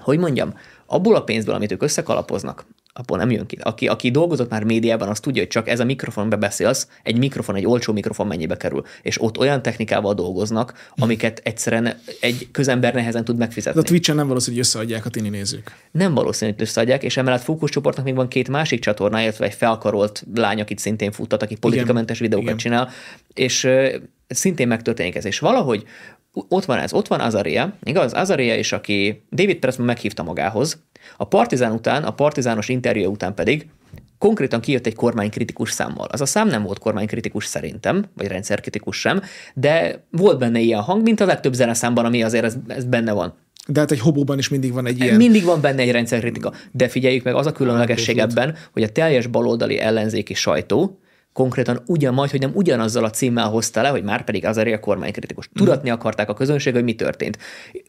hogy mondjam, abból a pénzből, amit ők összekalapoznak, abból nem jön ki. Aki dolgozott már médiában, az tudja, hogy csak ez a mikrofonbe beszélsz, egy mikrofon, egy olcsó mikrofon mennyibe kerül. És ott olyan technikával dolgoznak, amiket egyszerűen egy közember nehezen tud megfizetni. De a Twitch-en nem valószínű, hogy összeadják a tini nézők. Nem valószínű, hogy összeadják, és emellett fókuszcsoportnak még van két másik csatornája, illetve egy felkarolt lány, akit szintén futtat, aki politikamentes videókat csinál, és szintén megtörténik ez. És valahogy ott van Azaria, igaz? Azaria is, aki David Pressman meghívta magához. A Partizán után, a partizános interjú után pedig konkrétan kijött egy kormánykritikus számmal. Az a szám nem volt kormánykritikus szerintem, vagy rendszerkritikus sem, de volt benne ilyen hang, mint a legtöbb zeneszámban, ami azért ez benne van. De hát egy hobóban is mindig van egy ilyen... Mindig van benne egy rendszerkritika. De figyeljük meg, az a különlegesség ebben, hogy a teljes baloldali ellenzéki sajtó konkrétan hogy nem ugyanazzal a címmel hozta le, hogy már pedig Azaria kormánykritikus. Tudatni akarták a közönség, hogy mi történt.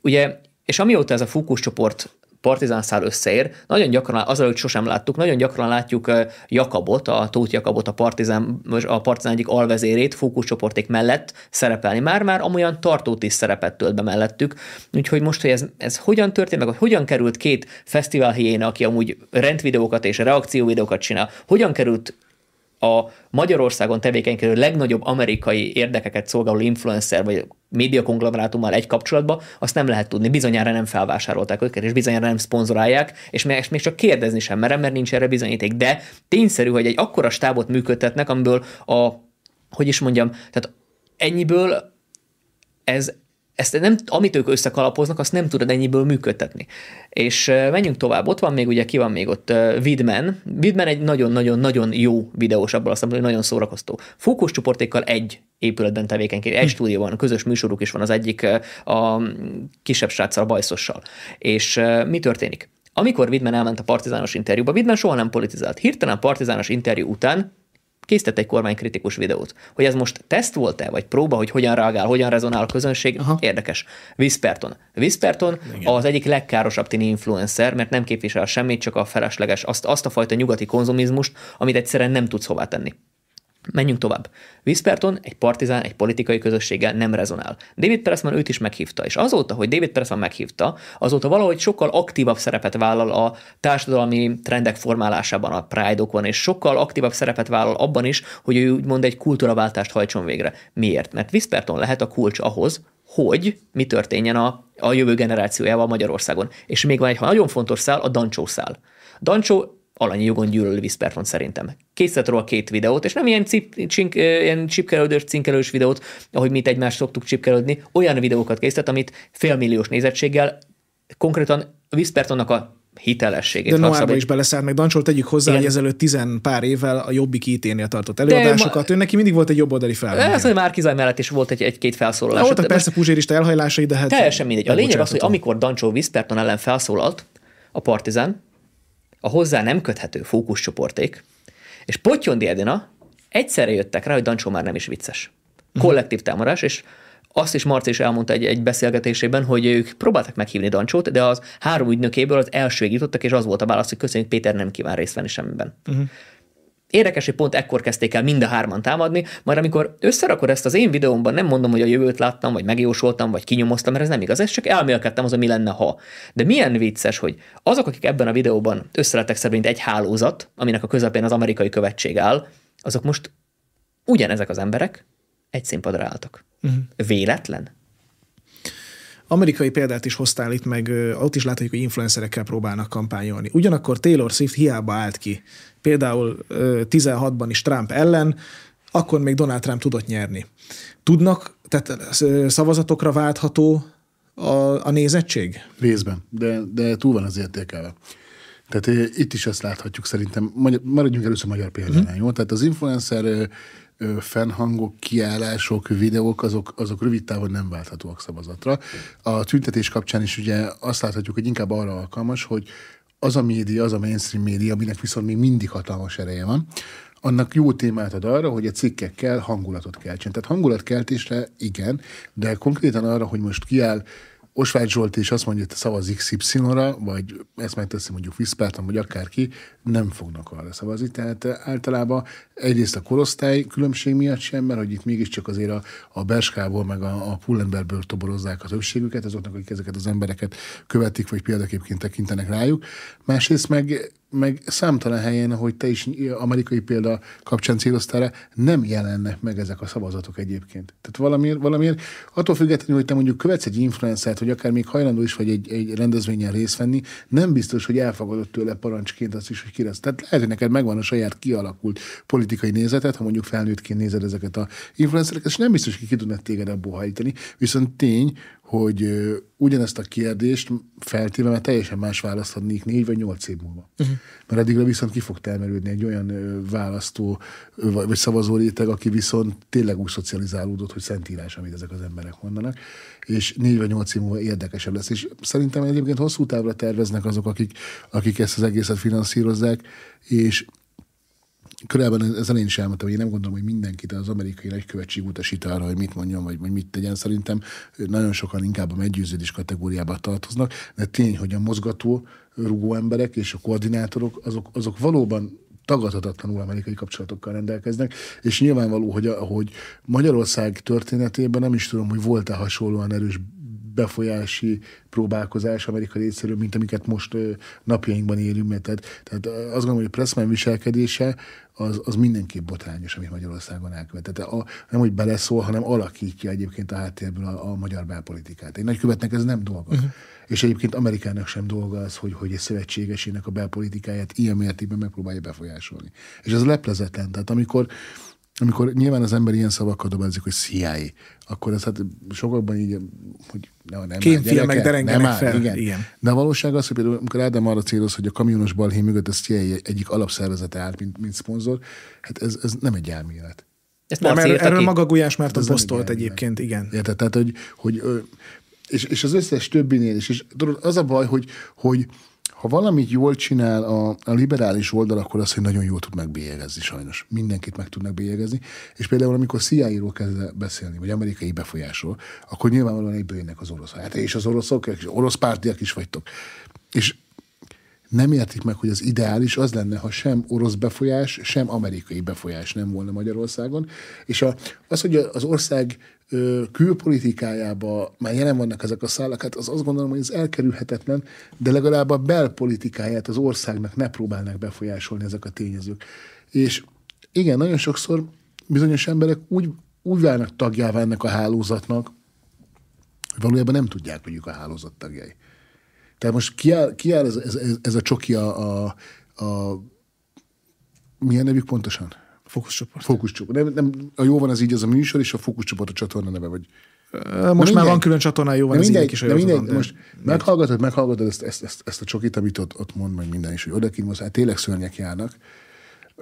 Ugye, és amióta ez a fókuszcsoport Partizán szál összeér, nagyon gyakran, azelőtt sosem láttuk, nagyon gyakran látjuk Jakabot, a Tóth Jakabot, a Partizán egyik alvezérét fókuszcsoporték mellett szerepelni. Már amolyan tartót is szerepet tölt be mellettük. Úgyhogy most, hogy ez hogyan történt, meg hogy hogyan került két fesztiválhiéna, aki amúgy rendvideókat és reakcióvideókat csinál, hogyan került a Magyarországon tevékenykedő legnagyobb amerikai érdekeket szolgáló influencer vagy médiakonglomerátummal egy kapcsolatba, azt nem lehet tudni. Bizonyára nem felvásárolták őket, és bizonyára nem szponzorálják, és még csak kérdezni sem merem, mert nincs erre bizonyíték. De tényszerű, hogy egy akkora stábot működtetnek, amiből tehát ennyiből amit ők összekalapoznak, azt nem tudod ennyiből működtetni. És menjünk tovább. Ki van még ott? Vidmen. Vidmen egy nagyon-nagyon-nagyon jó videós, abban azt mondom, hogy nagyon szórakoztó. Fókuszcsoportékkal egy épületben tevékenykedik, egy stúdióban, közös műsoruk is van, az egyik a kisebb sráccal, a Bajszossal. És mi történik? Amikor Vidmen elment a partizános interjúba, Vidmen soha nem politizált. Hirtelen partizános interjú után készített egy kormánykritikus videót. Hogy ez most teszt volt-e, vagy próba, hogy hogyan reagál, hogyan rezonál a közönség, Érdekes. Visperton az egyik legkárosabb tini influencer, mert nem képvisel semmit, csak a felesleges, azt a fajta nyugati konzumizmust, amit egyszerűen nem tudsz hová tenni. Menjünk tovább. Visperton egy partizán, egy politikai közösséggel nem rezonál. David Pressman őt is meghívta, és azóta, hogy David Pressman meghívta, azóta valahogy sokkal aktívabb szerepet vállal a társadalmi trendek formálásában, a Pride-okon, és sokkal aktívabb szerepet vállal abban is, hogy ő úgymond egy kultúraváltást hajtson végre. Miért? Mert Visperton lehet a kulcs ahhoz, hogy mi történjen a jövő generációjával Magyarországon. És még van egy nagyon fontos szál, a Dancsó szál. Dancsó alanyi jogon gyűlöli Vispertont szerintem. Készített róla két videót, és nem ilyen csipkelődős, cinkelős videót, ahogy mi egymást szoktuk csipkelődni, olyan videókat készített, amit félmilliós nézettséggel konkrétan Vispertonnak a hitelességét. De Noárba is beleszállt, meg Dancsó, tegyük hozzá, hogy ezelőtt 10 pár évvel a Jobbik IT-nél tartott előadásokat. Ő neki mindig volt egy jobboldali felvonás. Ez, hogy Márki Zaj mellett is volt egy-két felszólalás. Voltak persze puzsérista elhajlásai, de hát teljesen mindegy. A lényeg az, hogy amikor Dancsó Visperton ellen felszólalt a Partizán, a hozzá nem köthető fókuszcsoporték, és Pottyondi Edina egyszerre jöttek rá, hogy Dancsó már nem is vicces. Kollektív támadás, és azt is Marci is elmondta egy beszélgetésében, hogy ők próbáltak meghívni Dancsót, de az 3 ügynökéből az elsőig jutottak, és az volt a válasz, hogy köszönjük, Péter nem kíván részt venni semmiben. Érdekes, hogy pont ekkor kezdték el mind a 3-an támadni, majd amikor összerakod ezt az én videómban, nem mondom, hogy a jövőt láttam, vagy megjósoltam, vagy kinyomoztam, mert ez nem igaz, ez csak elmélkedtem az, mi lenne, ha. De milyen vicces, hogy azok, akik ebben a videóban összelettek szerint egy hálózat, aminek a közepén az amerikai követség áll, azok most ugyanezek az emberek egy színpadra álltak. Véletlen? Amerikai példát is hoztál itt, meg ott is láthatjuk, hogy influencerekkel próbálnak kampányolni. Ugyanakkor Taylor Swift hiába állt ki. Például 16-ban is Trump ellen, akkor még Donald Trump tudott nyerni. Tudnak, tehát szavazatokra váltható a nézettség? Részben, de túl van az értékelve. Tehát itt is ezt láthatjuk szerintem. Maradjunk először magyar példánál, jó? Tehát az influencer fennhangok, kiállások, videók, azok rövid távon nem válthatóak szavazatra. A tüntetés kapcsán is ugye azt láthatjuk, hogy inkább arra alkalmas, hogy az a média, az a mainstream média, aminek viszont még mindig hatalmas ereje van, annak jó témát ad arra, hogy a cikkekkel hangulatot keltsen. Tehát hangulatkeltésre igen, de konkrétan arra, hogy most kiáll Osváth Zsolt is azt mondja, hogy szavaz XY-ra, vagy ezt megteszi mondjuk Viszpárton, vagy akárki, nem fognak arra szavazni. Tehát általában egyrészt a korosztály különbség miatt sem, mert hogy itt mégiscsak azért a berskából, meg a pullemberből toborozzák a többségüket, azoknak, akik ezeket az embereket követik, vagy példaképként tekintenek rájuk. Másrészt meg számtalan helyen, ahogy te is amerikai példa kapcsán céloztára, nem jelennek meg ezek a szavazatok egyébként. Tehát valamiért attól függetlenül, hogy te mondjuk követsz egy influencert, hogy akár még hajlandó is vagy egy rendezvényen részt venni, nem biztos, hogy elfogadod tőle parancsként azt is, hogy ki lesz. Tehát lehet, hogy neked megvan a saját kialakult politikai nézetet, ha mondjuk felnőttként nézed ezeket az influencereket, és nem biztos, hogy ki tudnak téged abból hajtani. Viszont tény, hogy ugyanezt a kérdést feltéve, mert teljesen más választ adnék 4 vagy 8 év múlva. Uh-huh. Mert addigra viszont ki fog termelődni egy olyan választó vagy szavazó réteg, aki viszont tényleg úgy szocializálódott, hogy szentírás, amit ezek az emberek mondanak, és 4 vagy 8 év múlva érdekesebb lesz. És szerintem egyébként hosszú távra terveznek azok, akik ezt az egészet finanszírozzák, és körülbelül ezen én is elmentem, hogy én nem gondolom, hogy mindenkit az amerikai nagykövetség utasít arra, hogy mit mondjon, vagy mit tegyen. Szerintem nagyon sokan inkább a meggyőződés kategóriába tartoznak, de tény, hogy a mozgató rugó emberek és a koordinátorok, azok valóban tagadhatatlanul amerikai kapcsolatokkal rendelkeznek, és nyilvánvaló, hogy Magyarország történetében nem is tudom, hogy volt-e hasonlóan erős befolyási próbálkozás Amerika részéről, mint amiket most napjainkban élünk. Mert tehát azt gondolom, hogy a Pressman viselkedése az mindenképp botrányos, amit Magyarországon elkövetett. Nem, hogy beleszól, hanem alakítja egyébként a háttérből a magyar belpolitikát. Egy nagykövetnek ez nem dolga. Uh-huh. És egyébként Amerikának sem dolga az, hogy egy szövetségesének a belpolitikáját ilyen mértékben megpróbálja befolyásolni. És ez leplezetlen. Tehát amikor nyilván az ember ilyen szavakkal dobálkozik, hogy CIA, akkor ez hát sokakban így, hogy nem kémfilmek derengenek fel. Igen. Ilyen. De a valóság az, hogy például amikor Ádám arra céloz, hogy a kamionos balhé mögött a CIA egyik alapszervezete áll, mint szponzor, hát ez nem egy elmélet. Nem, erről maga Gulyás Márton posztolt egyébként, igen. Érted, tehát, hogy és az összes többinél is. És az a baj, hogy ha valamit jól csinál a liberális oldal, akkor az, hogy nagyon jól tud megbélyegezni sajnos. Mindenkit meg tudnak bélyegezni. És például, amikor CIA-ról kezd beszélni, vagy amerikai befolyásról, akkor nyilvánvalóan egyből jönnek az oroszok. Hát és az oroszok, orosz pártiak is vagytok. És nem értik meg, hogy az ideális az lenne, ha sem orosz befolyás, sem amerikai befolyás nem volna Magyarországon. És az, hogy az ország külpolitikájában már jelen vannak ezek a szálak, hát azt gondolom, hogy ez elkerülhetetlen, de legalább a belpolitikáját az országnak ne próbálnak befolyásolni ezek a tényezők. És igen, nagyon sokszor bizonyos emberek úgy válnak tagjává ennek a hálózatnak, hogy valójában nem tudják, hogy ők a hálózat tagjai. Tehát most kiáll ez a csoki a milyen nevük pontosan? Fókuszcsoport. Nem, a jó van, az így az a műsor, és a Fókuszcsoport a csatorna neve, vagy... Most már van külön csatorna, jó van, ez így is olyan. Most meghallgatod ezt a csokit, amit ott mond meg minden is, hogy odakint most hát tényleg szörnyek járnak,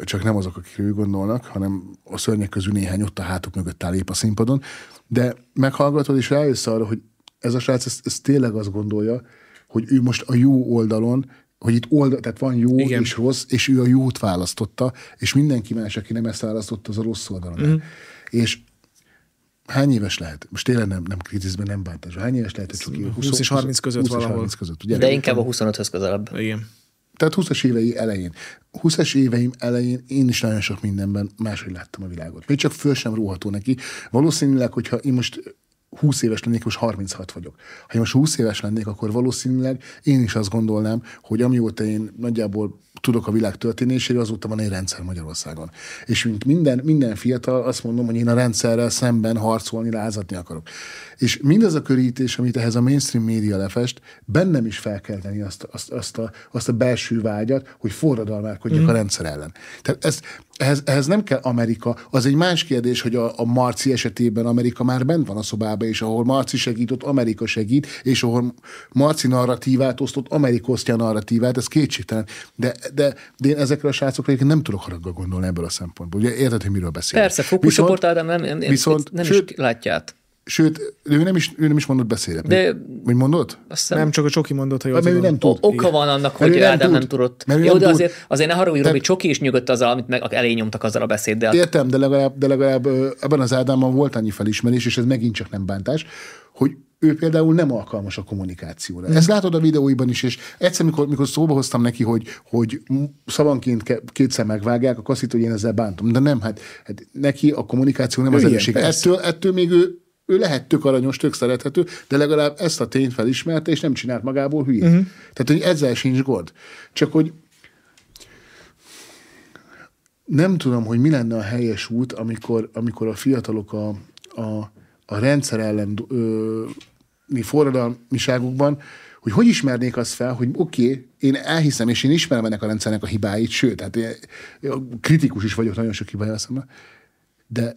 csak nem azok, akik ő gondolnak, hanem a szörnyek közül néhány ott a hátuk mögött áll épp a színpadon, de meghallgatod, és rájössz arra, hogy ez a srác ezt tényleg azt gondolja, hogy ő most a jó oldalon, hogy itt tehát van jó, igen, és rossz, és ő a jót választotta, és mindenki más, aki nem ezt választotta, az a rossz oldalon. Mm. És hány éves lehet? Most tényleg nem krízisben, nem bántás. Hány éves lehet, hogy csak 20 és 30 között 20 valahol. 30 között, ugye? De inkább a 25-höz közelebb. Igen. Tehát 20-as évei elején. 20-as éveim elején én is nagyon sok mindenben máshogy láttam a világot. Még csak föl sem róható neki. Valószínűleg, hogyha én most 20 éves lennék, most 36 vagyok. Ha én most 20 éves lennék, akkor valószínűleg én is azt gondolnám, hogy amióta én nagyjából tudok a világ történésére, azóta van egy rendszer Magyarországon. És mint minden fiatal, azt mondom, hogy én a rendszerrel szemben harcolni, lázadni akarok. És mindaz a körítés, amit ehhez a mainstream média lefest, bennem is fel kell tenni azt a belső vágyat, hogy forradalmárkodjak a rendszer ellen. Tehát ehhez nem kell Amerika. Az egy más kérdés, hogy a Marci esetében Amerika már bent van a szobába, és ahol Marci segít, ott Amerika segít, és ahol Marci narratívát osztott, Amerika osztja a narratívát, ez kétségtelen. De én ezekre a srácokra nem tudok haraggal gondolni ebből a szempontból. Ugye érted, hogy miről beszélek? Persze, Fókuszcsoport Ádám nem is látját. Sőt, ő nem is mondott beszélek. De mi mondott? Nem, csak a csoki mondott, hogy ő nem tud. Oka van annak, hogy Ádám nem tudott. Jó, de azért ne haragudj, Robi, csoki is nyugodt azzal, amit meg elé nyomtak azzal a beszéddel. Értem, de legalább ebben az Ádámban volt annyi felismerés, és ez megint csak nem bántás, hogy ő például nem alkalmas a kommunikációra. Ezt látod a videóiban is, és egyszer, mikor szóba hoztam neki, hogy szavanként kétszer megvágják a kaszit, hogy én ezzel bántom. De nem, hát neki a kommunikáció nem ő az erőség. Ettől még ő lehet tök aranyos, tök szerethető, de legalább ezt a tényt felismerte, és nem csinált magából hülyét. Tehát, hogy ezzel sincs gond. Csak, hogy nem tudom, hogy mi lenne a helyes út, amikor a fiatalok a rendszer elleni forradalmiságukban, hogy ismernék azt fel, hogy oké, én elhiszem, és én ismerem ennek a rendszernek a hibáit, sőt, hát kritikus is vagyok nagyon sok hibája szemben, de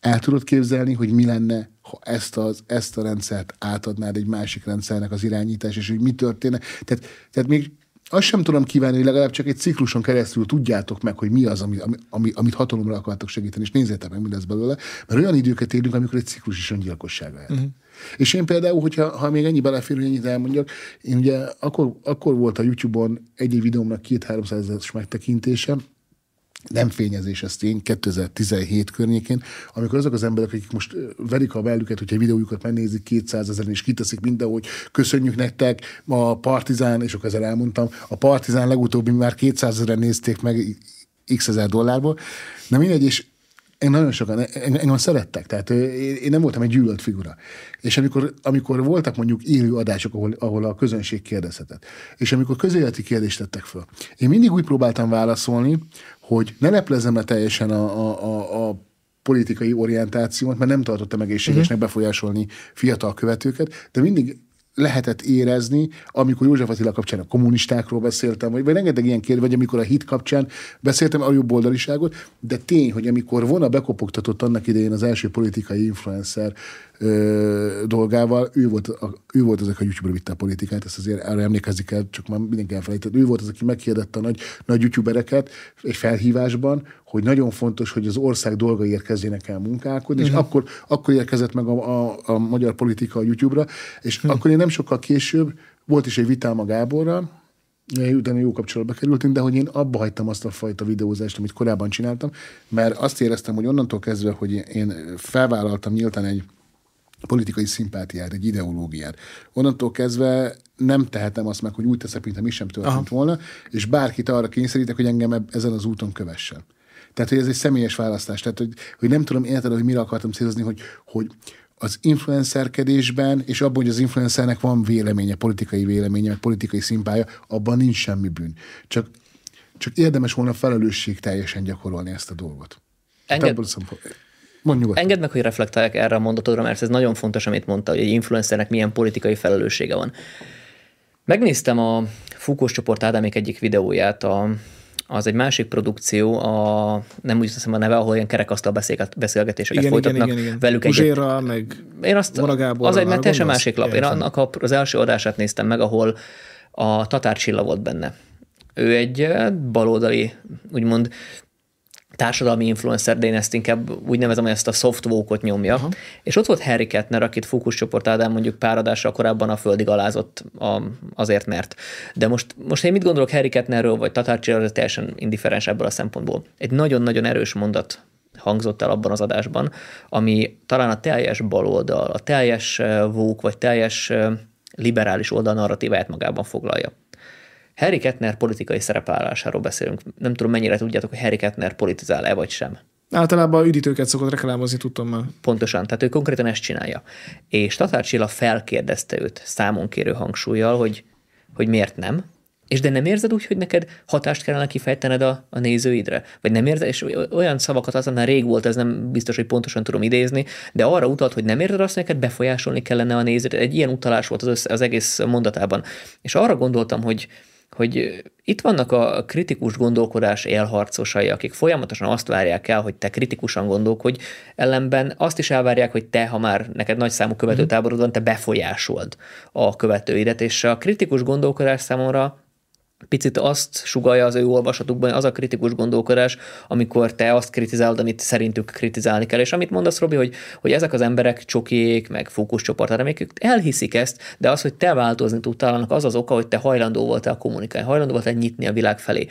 el tudod képzelni, hogy mi lenne, ha ezt a rendszert átadnád egy másik rendszernek az irányítás, és hogy mi történne. Tehát még azt sem tudom kívánni, hogy legalább csak egy cikluson keresztül tudjátok meg, hogy mi az, amit hatalomra akartok segíteni, és nézzétek meg, mi lesz belőle, mert olyan időket élünk, amikor egy ciklus is öngyilkosság lehet. És én például, ha még ennyi belefér, hogy ennyit elmondjak, én ugye akkor volt a YouTube-on egy videómnak 200-300 ezres megtekintése, nem fényezés, ezt én 2017 környékén, amikor azok az emberek, akik most verik a velüket, hogyha videójukat megnézik 200 ezeren, és kiteszik mindenhol, köszönjük nektek, a Partizán, és akkor ezzel elmondtam, a Partizán legutóbbi már 200 ezeren nézték meg $X ezer. Na mindegy, és én nagyon sokan, engem szerettek, tehát én nem voltam egy gyűlölt figura. És amikor voltak mondjuk élő adások, ahol a közönség kérdezhetett, és amikor közéleti kérdést tettek föl, én mindig úgy próbáltam válaszolni, hogy ne leplezem le teljesen a politikai orientációt, mert nem tartottam egészségesnek befolyásolni fiatal követőket, de mindig lehetett érezni, amikor József Attila kapcsán a kommunistákról beszéltem, vagy rengeteg ilyen kérdés, vagy amikor a hit kapcsán beszéltem a jobboldaliságot, de tény, hogy amikor Vona bekopogtatott annak idején az első politikai influencer dolgával, ő volt az, aki YouTube-ra vitte a politikát, ezt azért arra emlékezni kell, csak már mindenki elfelejtett. Ő volt az, aki meghirdette a nagy youtubereket egy felhívásban, hogy nagyon fontos, hogy az ország dolgai érkezzenek el munkálkodni, és akkor érkezett meg a magyar politika a YouTube-ra, és akkor én nem sokkal később, volt is egy vitám a Gáborral, utána jó kapcsolatba kerültünk, de hogy én abba hagytam azt a fajta videózást, amit korábban csináltam, mert azt éreztem, hogy onnantól kezdve, hogy én felvállaltam nyíltan egy politikai szimpátiát, egy ideológiát. Onnantól kezdve nem tehetem azt meg, hogy úgy teszek, mintha mi sem történt volna, és bárkit arra kényszerítek, hogy engem ezen az úton kövessen. Tehát, hogy ez egy személyes választás. Tehát, hogy nem tudom érted, hogy mire akartam célozni, hogy az influencerkedésben, és abban, hogy az influencernek van politikai véleménye, meg politikai szimpája, abban nincs semmi bűn. Csak érdemes volna felelősség teljesen gyakorolni ezt a dolgot. Engedd meg, hogy reflektálják erre a mondatodra, mert ez nagyon fontos, amit mondta, hogy egy influencernek milyen politikai felelőssége van. Megnéztem a Fókuszcsoport Ádámék egyik videóját, az egy másik produkció, nem úgy hiszem a neve, ahol ilyen kerekasztal beszélgetéseket folytatnak igen. velük Uzsérral, meg Vona Gáborral. Az egy teljesen másik lap. Én annak az első adását néztem meg, ahol a Tatár Csilla volt benne. Ő egy baloldali, úgymond társadalmi influencer, de én ezt inkább úgy nevezem, hogy ezt a soft walkot nyomja. Aha. És ott volt Harry Kettner, akit Fókuszcsoport Ádám mondjuk pár adásra korábban a földig alázott azért, mert. De most én mit gondolok Harry Kettnerről, vagy Tatár Csilláról, teljesen indiferens ebből a szempontból. Egy nagyon-nagyon erős mondat hangzott el abban az adásban, ami talán a teljes baloldal, a teljes woke, vagy teljes liberális oldal narratíváját magában foglalja. Harry Kettner politikai szerepvállásáról beszélünk. Nem tudom, mennyire tudjátok, hogy Harry Kettner politizál-e vagy sem. Általában üdítőket szokott reklámozni, tudtam már. Pontosan, tehát ő konkrétan ezt csinálja. És Tatár Csilla felkérdezte őt számonkérő hangsúllyal, hogy miért nem. És de nem érzed úgy, hogy neked hatást kellene kifejtened a nézőidre? Vagy nem érzed, és olyan szavakat aztán rég volt, ez nem biztos, hogy pontosan tudom idézni, de arra utalt, hogy nem érzed azt, hogy neked befolyásolni kellene a nézőt. Egy ilyen utalás volt az egész mondatában. És arra gondoltam, hogy itt vannak a kritikus gondolkodás élharcosai, akik folyamatosan azt várják el, hogy te kritikusan gondolkodj, ellenben azt is elvárják, hogy te, ha már neked nagy számú követőtáborod van, te befolyásold a követőidet, és a kritikus gondolkodás számomra picit azt sugallja az ő olvasatukban, az a kritikus gondolkodás, amikor te azt kritizálod, amit szerintük kritizálni kell. És amit mondasz, Robi, hogy ezek az emberek csokiék, meg Fókuszcsoport, hanem ők elhiszik ezt, de az, hogy te változni tudtál, annak az az oka, hogy te hajlandó voltál kommunikálni, hajlandó voltál nyitni a világ felé.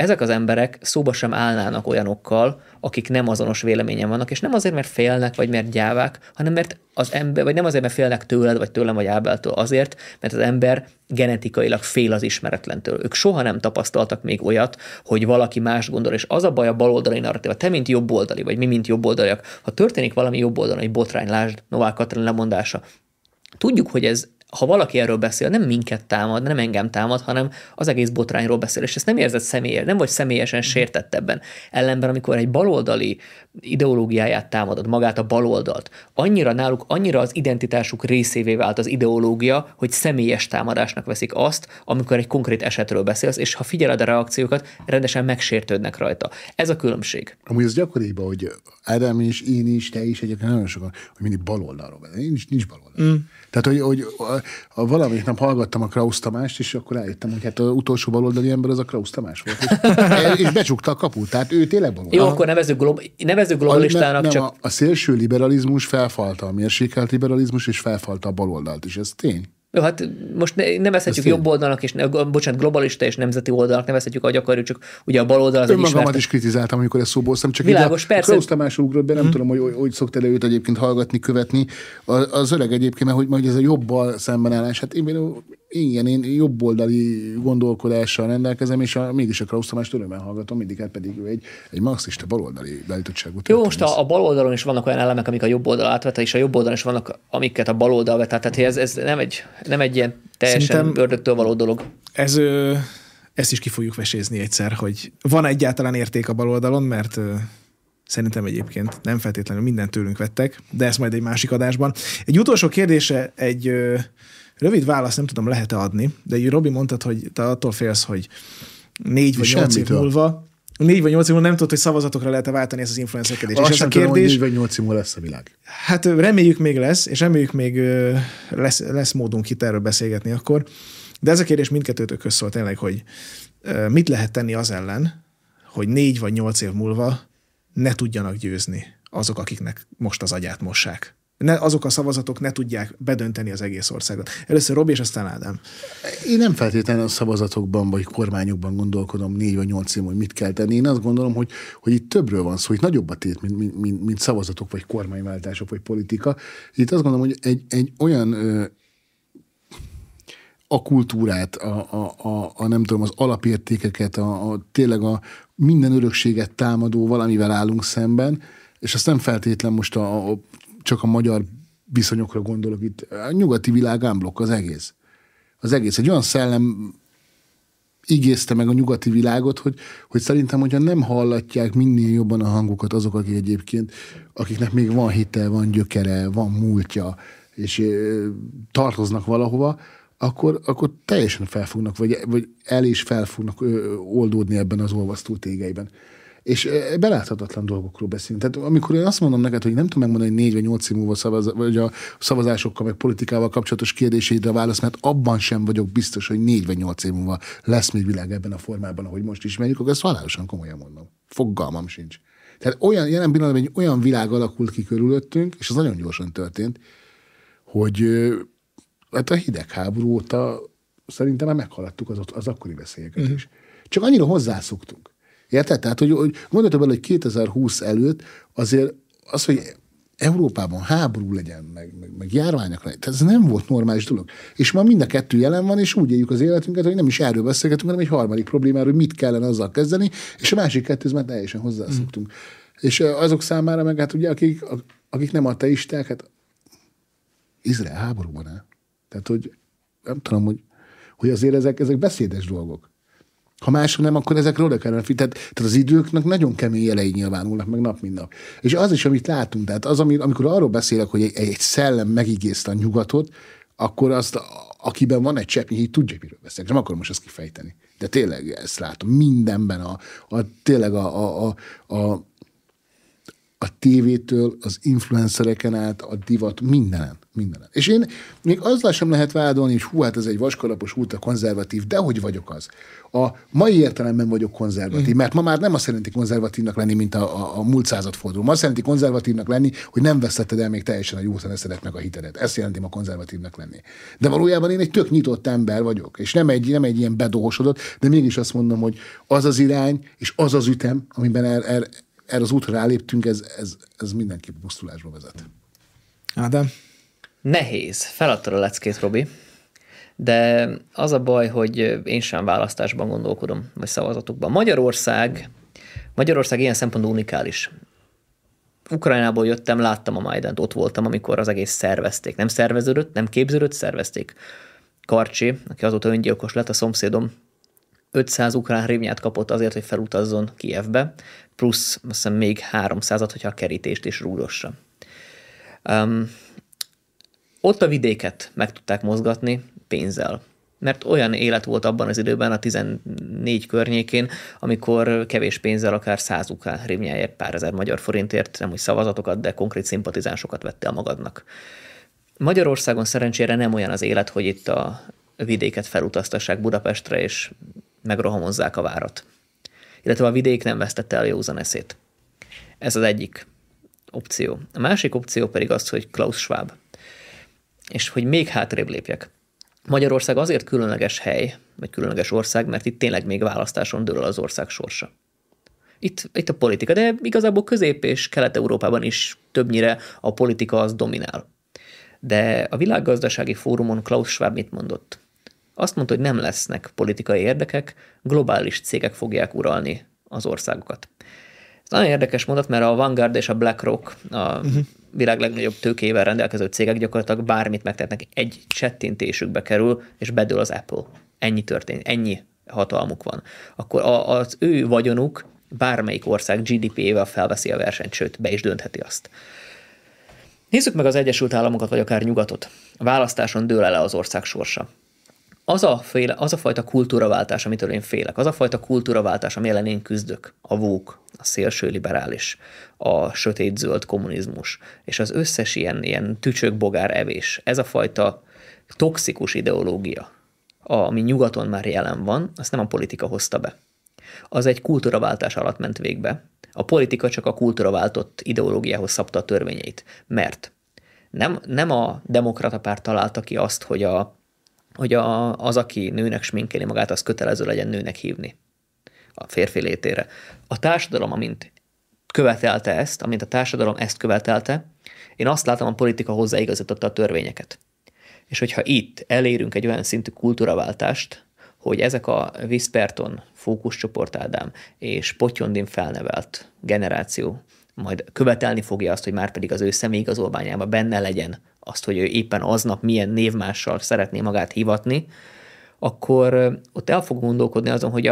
ezek az emberek szóba sem állnának olyanokkal, akik nem azonos véleményen vannak, és nem azért, mert félnek, vagy mert gyávák, hanem mert az ember, vagy nem azért, mert félnek tőled, vagy tőlem, vagy Ábeltől, azért, mert az ember genetikailag fél az ismeretlentől. Ők soha nem tapasztaltak még olyat, hogy valaki más gondol, és az a baj a baloldali narratíva, te mint jobboldali, vagy mi mint jobboldaliak, ha történik valami jobboldali, egy botrány, lásd, Novák Katalin lemondása, tudjuk, hogy ez, ha valaki erről beszél, nem minket támad, nem engem támad, hanem az egész botrányról beszél, és ezt nem érzed személyesen, nem vagy személyesen sértett ebben. Ellenben, amikor egy baloldali ideológiáját támadod, magát a baloldalt, annyira náluk, annyira az identitásuk részévé vált az ideológia, hogy személyes támadásnak veszik azt, amikor egy konkrét esetről beszélsz, és ha figyeled a reakciókat, rendesen megsértődnek rajta. Ez a különbség. Amúgy ez gyakoriban, hogy Ádám is, én is, te is, egyébként nagyon sokan, hogy mindig baloldalról beszél. Nincs baloldal. Mm. Tehát, hogy valamelyik nap hallgattam a Krausz Tamást, és akkor rájöttem, hogy hát az utolsó baloldali ember az a Krausz Tamás volt. És becsukta a kaput, tehát ő tényleg baloldali. Jó, akkor nevezzük globalistának csak. A szélső liberalizmus felfalta a mérsékelt liberalizmus, és felfalta a baloldalt is, ez tény. Jó, hát most nevezhetjük jobb oldalnak, és globalista és nemzeti oldalnak nevezhetjük, ahogy akarjuk, csak ugye a baloldal az egy ismert. Önmagamat is kritizáltam, amikor ezt szóból szem, csak világos, így a Krausz Tamás ugrott be, nem tudom, hogy szoktál őt egyébként hallgatni, követni. Az öreg egyébként, mert hogy majd ez a jobbal szembenállás, hát én jobboldali gondolkodással rendelkezem, és mégis a Krausz Tamást örömmel hallgatom, mindig, hát pedig egy marxista baloldali beállítottságú. Jó, most a baloldalon is vannak olyan elemek, amik a jobboldal átvet, és a jobboldalon is vannak, amiket a baloldal vet. Tehát ez nem egy ilyen teljesen ördögtől való dolog. Ezt is ki fogjuk vesézni egyszer, hogy van egyáltalán érték a baloldalon, mert szerintem egyébként nem feltétlenül mindent tőlünk vettek, de ez majd egy másik adásban. Egy utolsó kérdése, egy rövid választ nem tudom, lehet-e adni, de Robi, mondtad, hogy te attól félsz, hogy 4 vagy 8 év múlva nem tudod, hogy szavazatokra lehet-e váltani ezt az influencerkedés. És ez a kérdés, tudom, hogy 4 vagy 8 év múlva lesz a világ. Hát reméljük még lesz, és reméljük még lesz módunk itt erről beszélgetni akkor. De ez a kérdés mindkettőtökhöz szól tényleg, hogy mit lehet tenni az ellen, hogy 4 vagy 8 év múlva ne tudjanak győzni azok, akiknek most az agyát mossák. Azok a szavazatok ne tudják bedönteni az egész országot. Először Robi, és aztán Ádám. Én nem feltétlenül a szavazatokban vagy kormányokban gondolkodom 4 vagy 8 év, hogy mit kell tenni. Én azt gondolom, hogy itt többről van szó, hogy nagyobb a tét, mint szavazatok, vagy kormányváltások, vagy politika. Itt azt gondolom, hogy egy olyan a kultúrát, a nem tudom, az alapértékeket, tényleg a minden örökséget támadó valamivel állunk szemben, és azt nem feltétlen most csak a magyar viszonyokra gondolok itt. A nyugati világ ámblokk az egész. Az egész. Egy olyan szellem igészte meg a nyugati világot, hogy szerintem, hogyha nem hallatják minél jobban a hangokat azok, akik egyébként, akiknek még van hite, van gyökere, van múltja, és tartoznak valahova, akkor teljesen felfognak, vagy el is felfognak oldódni ebben az olvasztó tégeiben. És beláthatatlan dolgokról beszélünk. Tehát amikor én azt mondom neked, hogy nem tudom megmondani, hogy 4 vagy 8 év múlva vagy a szavazásokkal, meg politikával kapcsolatos kérdéseidre válasz, mert abban sem vagyok biztos, hogy 4 vagy 8 év múlva lesz még világ ebben a formában, ahogy most ismerjük, akkor ezt halálosan komolyan mondom. Fogalmam sincs. Tehát jelen pillanatban egy olyan világ alakult ki körülöttünk, és az nagyon gyorsan történt, hogy hát a hidegháború óta szerintem már meghaladtuk az akkori veszélyeket is. Csak annyira hozzászoktunk. Érted? Tehát, hogy mondhatom el, hogy 2020 előtt azért az, hogy Európában háború legyen, meg járványok legyen, tehát ez nem volt normális dolog. És ma mind a kettő jelen van, és úgy éljük az életünket, hogy nem is erről beszélgetünk, hanem egy harmadik problémáról, hogy mit kellene azzal kezdeni, és a másik kettőz már teljesen hozzászoktunk. És azok számára meg, hát ugye, akik nem ateisták, hát Izrael háborúban áll. Tehát, hogy nem tudom, hogy azért ezek beszédes dolgok. Ha másra nem, akkor ezekről oda kellene figyelni. Tehát az időknek nagyon kemény jelei nyilvánulnak meg nap, mint nap. És az is, amit látunk, tehát az, amikor arról beszélek, hogy egy szellem megigészte a nyugatot, akkor azt, akiben van egy cseppnyi, így tudja, miről beszélek. Nem akarom most ezt kifejteni. De tényleg ezt látom mindenben, tényleg a tévétől, az influencereken át, a divat, mindenen. És én még azzal sem lehet vádolni, hogy hú, hát ez egy vaskalapos ultra konzervatív, de hogy vagyok az? A mai értelemben vagyok konzervatív, mert ma már nem azt jelenti konzervatívnak lenni, mint a múlt századforduló. Azt jelenti konzervatívnak lenni, hogy nem vesztetted el még teljesen a józan eszedet meg a hitedet. Ezt jelenti ma konzervatívnak lenni. De valójában én egy tök nyitott ember vagyok, és nem egy ilyen bedóhosodott, de mégis azt mondom, hogy az az irány, és az az ütem, amiben erre az útra ráléptünk, ez mindenképp pusztulásba vezet. Ádám? Nehéz. Feladtad a leckét, Robi. De az a baj, hogy én sem választásban gondolkodom, vagy szavazatokban. Magyarország ilyen szempontból unikális. Ukrajnából jöttem, láttam a Majdant, ott voltam, amikor az egész szervezték. Nem szerveződött, nem képződött, szervezték. Karcsi, aki azóta öngyilkos lett, a szomszédom, 500 ukrán hrivnyát kapott azért, hogy felutazzon Kijevbe, plusz azt hiszem még 300-at, hogyha a kerítést is rúdossa. Ott a vidéket meg tudták mozgatni pénzzel, mert olyan élet volt abban az időben, a 14 környékén, amikor kevés pénzzel akár 100 ukrán hrivnyáért, pár ezer magyar forintért, nem úgy szavazatokat, de konkrét szimpatizánsokat vettél magadnak. Magyarországon szerencsére nem olyan az élet, hogy itt a vidéket felutaztassák Budapestre, és megrohamozzák a várat. Illetve a vidék nem vesztette el józan eszét. Ez az egyik opció. A másik opció pedig az, hogy Klaus Schwab. És hogy még hátrébb lépjek. Magyarország azért különleges hely, vagy különleges ország, mert itt tényleg még választáson dől az ország sorsa. Itt a politika, de igazából Közép- és Kelet-Európában is többnyire a politika az dominál. De a világgazdasági fórumon Klaus Schwab mit mondott? Azt mondta, hogy nem lesznek politikai érdekek, globális cégek fogják uralni az országokat. Ez nagyon érdekes mondat, mert a Vanguard és a BlackRock, a világ legnagyobb tőkével rendelkező cégek gyakorlatilag bármit megtetnek, egy csettintésükbe kerül, és bedől az Apple. Ennyi történik, ennyi hatalmuk van. Akkor az ő vagyonuk bármelyik ország GDP-vel felveszi a versenyt, sőt, be is döntheti azt. Nézzük meg az Egyesült Államokat, vagy akár Nyugatot. A választáson dől el az ország sorsa. Az a fajta kultúraváltás, amitől én félek, az a fajta kultúraváltás, ami ellen én küzdök, a woke, a szélső liberális, a sötét-zöld kommunizmus, és az összes ilyen tücsök-bogár evés, ez a fajta toxikus ideológia, ami nyugaton már jelen van, azt nem a politika hozta be. Az egy kultúraváltás alatt ment végbe. A politika csak a kultúraváltott ideológiához szabta a törvényeit, mert nem a demokrata párt találta ki azt, hogy az, aki nőnek sminkeli magát, az kötelező legyen nőnek hívni a férfi létére. A társadalom, amint a társadalom ezt követelte, én azt látom, a politika hozzáigazította a törvényeket. És hogyha itt elérünk egy olyan szintű kultúraváltást, hogy ezek a Visperton, Fókuszcsoport Ádám és Pottyondin felnevelt generáció majd követelni fogja azt, hogy már pedig az ő személyigazolványában benne legyen azt, hogy ő éppen aznap milyen névmással szeretné magát hivatni, akkor ott el fog gondolkodni azon, hogy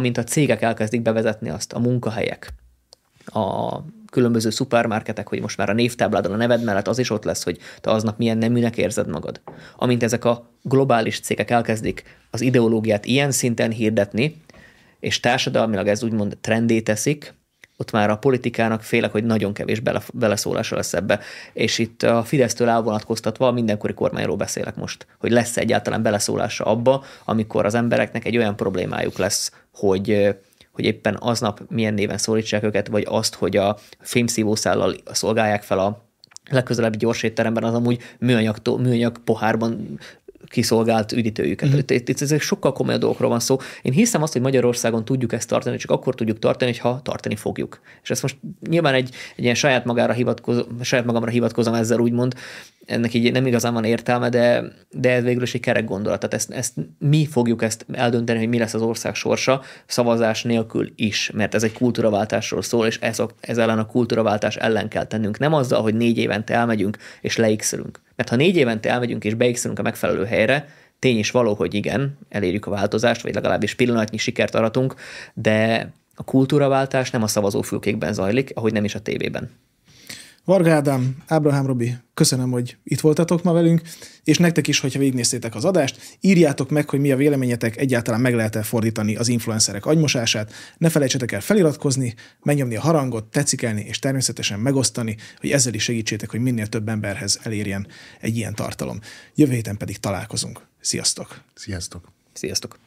mint a cégek elkezdik bevezetni azt, a munkahelyek, a különböző szupermarketek, hogy most már a névtábládon a neved mellett az is ott lesz, hogy te aznap milyen neműnek érzed magad. Amint ezek a globális cégek elkezdik az ideológiát ilyen szinten hirdetni, és társadalmilag ez úgymond trendé teszik, ott már a politikának félek, hogy nagyon kevés beleszólása lesz ebbe. És itt a Fidesztől elvonatkoztatva mindenkori kormányról beszélek most, hogy lesz egyáltalán beleszólása abba, amikor az embereknek egy olyan problémájuk lesz, hogy éppen aznap milyen néven szólítsák őket, vagy azt, hogy a fémszívószállal szolgálják fel a legközelebbi gyorsétteremben, az amúgy műanyag pohárban kiszolgált üdítőjüket. Itt sokkal komolyabb dolgokról van szó. Én hiszem azt, hogy Magyarországon tudjuk ezt tartani, csak akkor tudjuk tartani, ha tartani fogjuk. És ezt most nyilván egy ilyen saját magamra hivatkozom ezzel úgymond, ennek így nem igazán van értelme, de ez végül is egy kerek gondolat. Tehát ezt mi fogjuk ezt eldönteni, hogy mi lesz az ország sorsa, szavazás nélkül is, mert ez egy kultúraváltásról szól, és ez ellen a kultúraváltás ellen kell tennünk. Nem azzal, hogy 4 évente elmegyünk és leixelünk. Mert ha 4 évente elmegyünk és beixelünk a megfelelő helyre, tény is való, hogy igen, elérjük a változást, vagy legalábbis pillanatnyi sikert aratunk, de a kultúraváltás nem a szavazófülkékben zajlik, ahogy nem is a tévében. Varga Ádám, Ábrahám Robi, köszönöm, hogy itt voltatok ma velünk, és nektek is, hogyha végignéztétek az adást, írjátok meg, hogy mi a véleményetek, egyáltalán meg lehet-e fordítani az influencerek agymosását, ne felejtsetek el feliratkozni, megnyomni a harangot, tetszikelni, és természetesen megosztani, hogy ezzel is segítsétek, hogy minél több emberhez elérjen egy ilyen tartalom. Jövő héten pedig találkozunk. Sziasztok! Sziasztok! Sziasztok!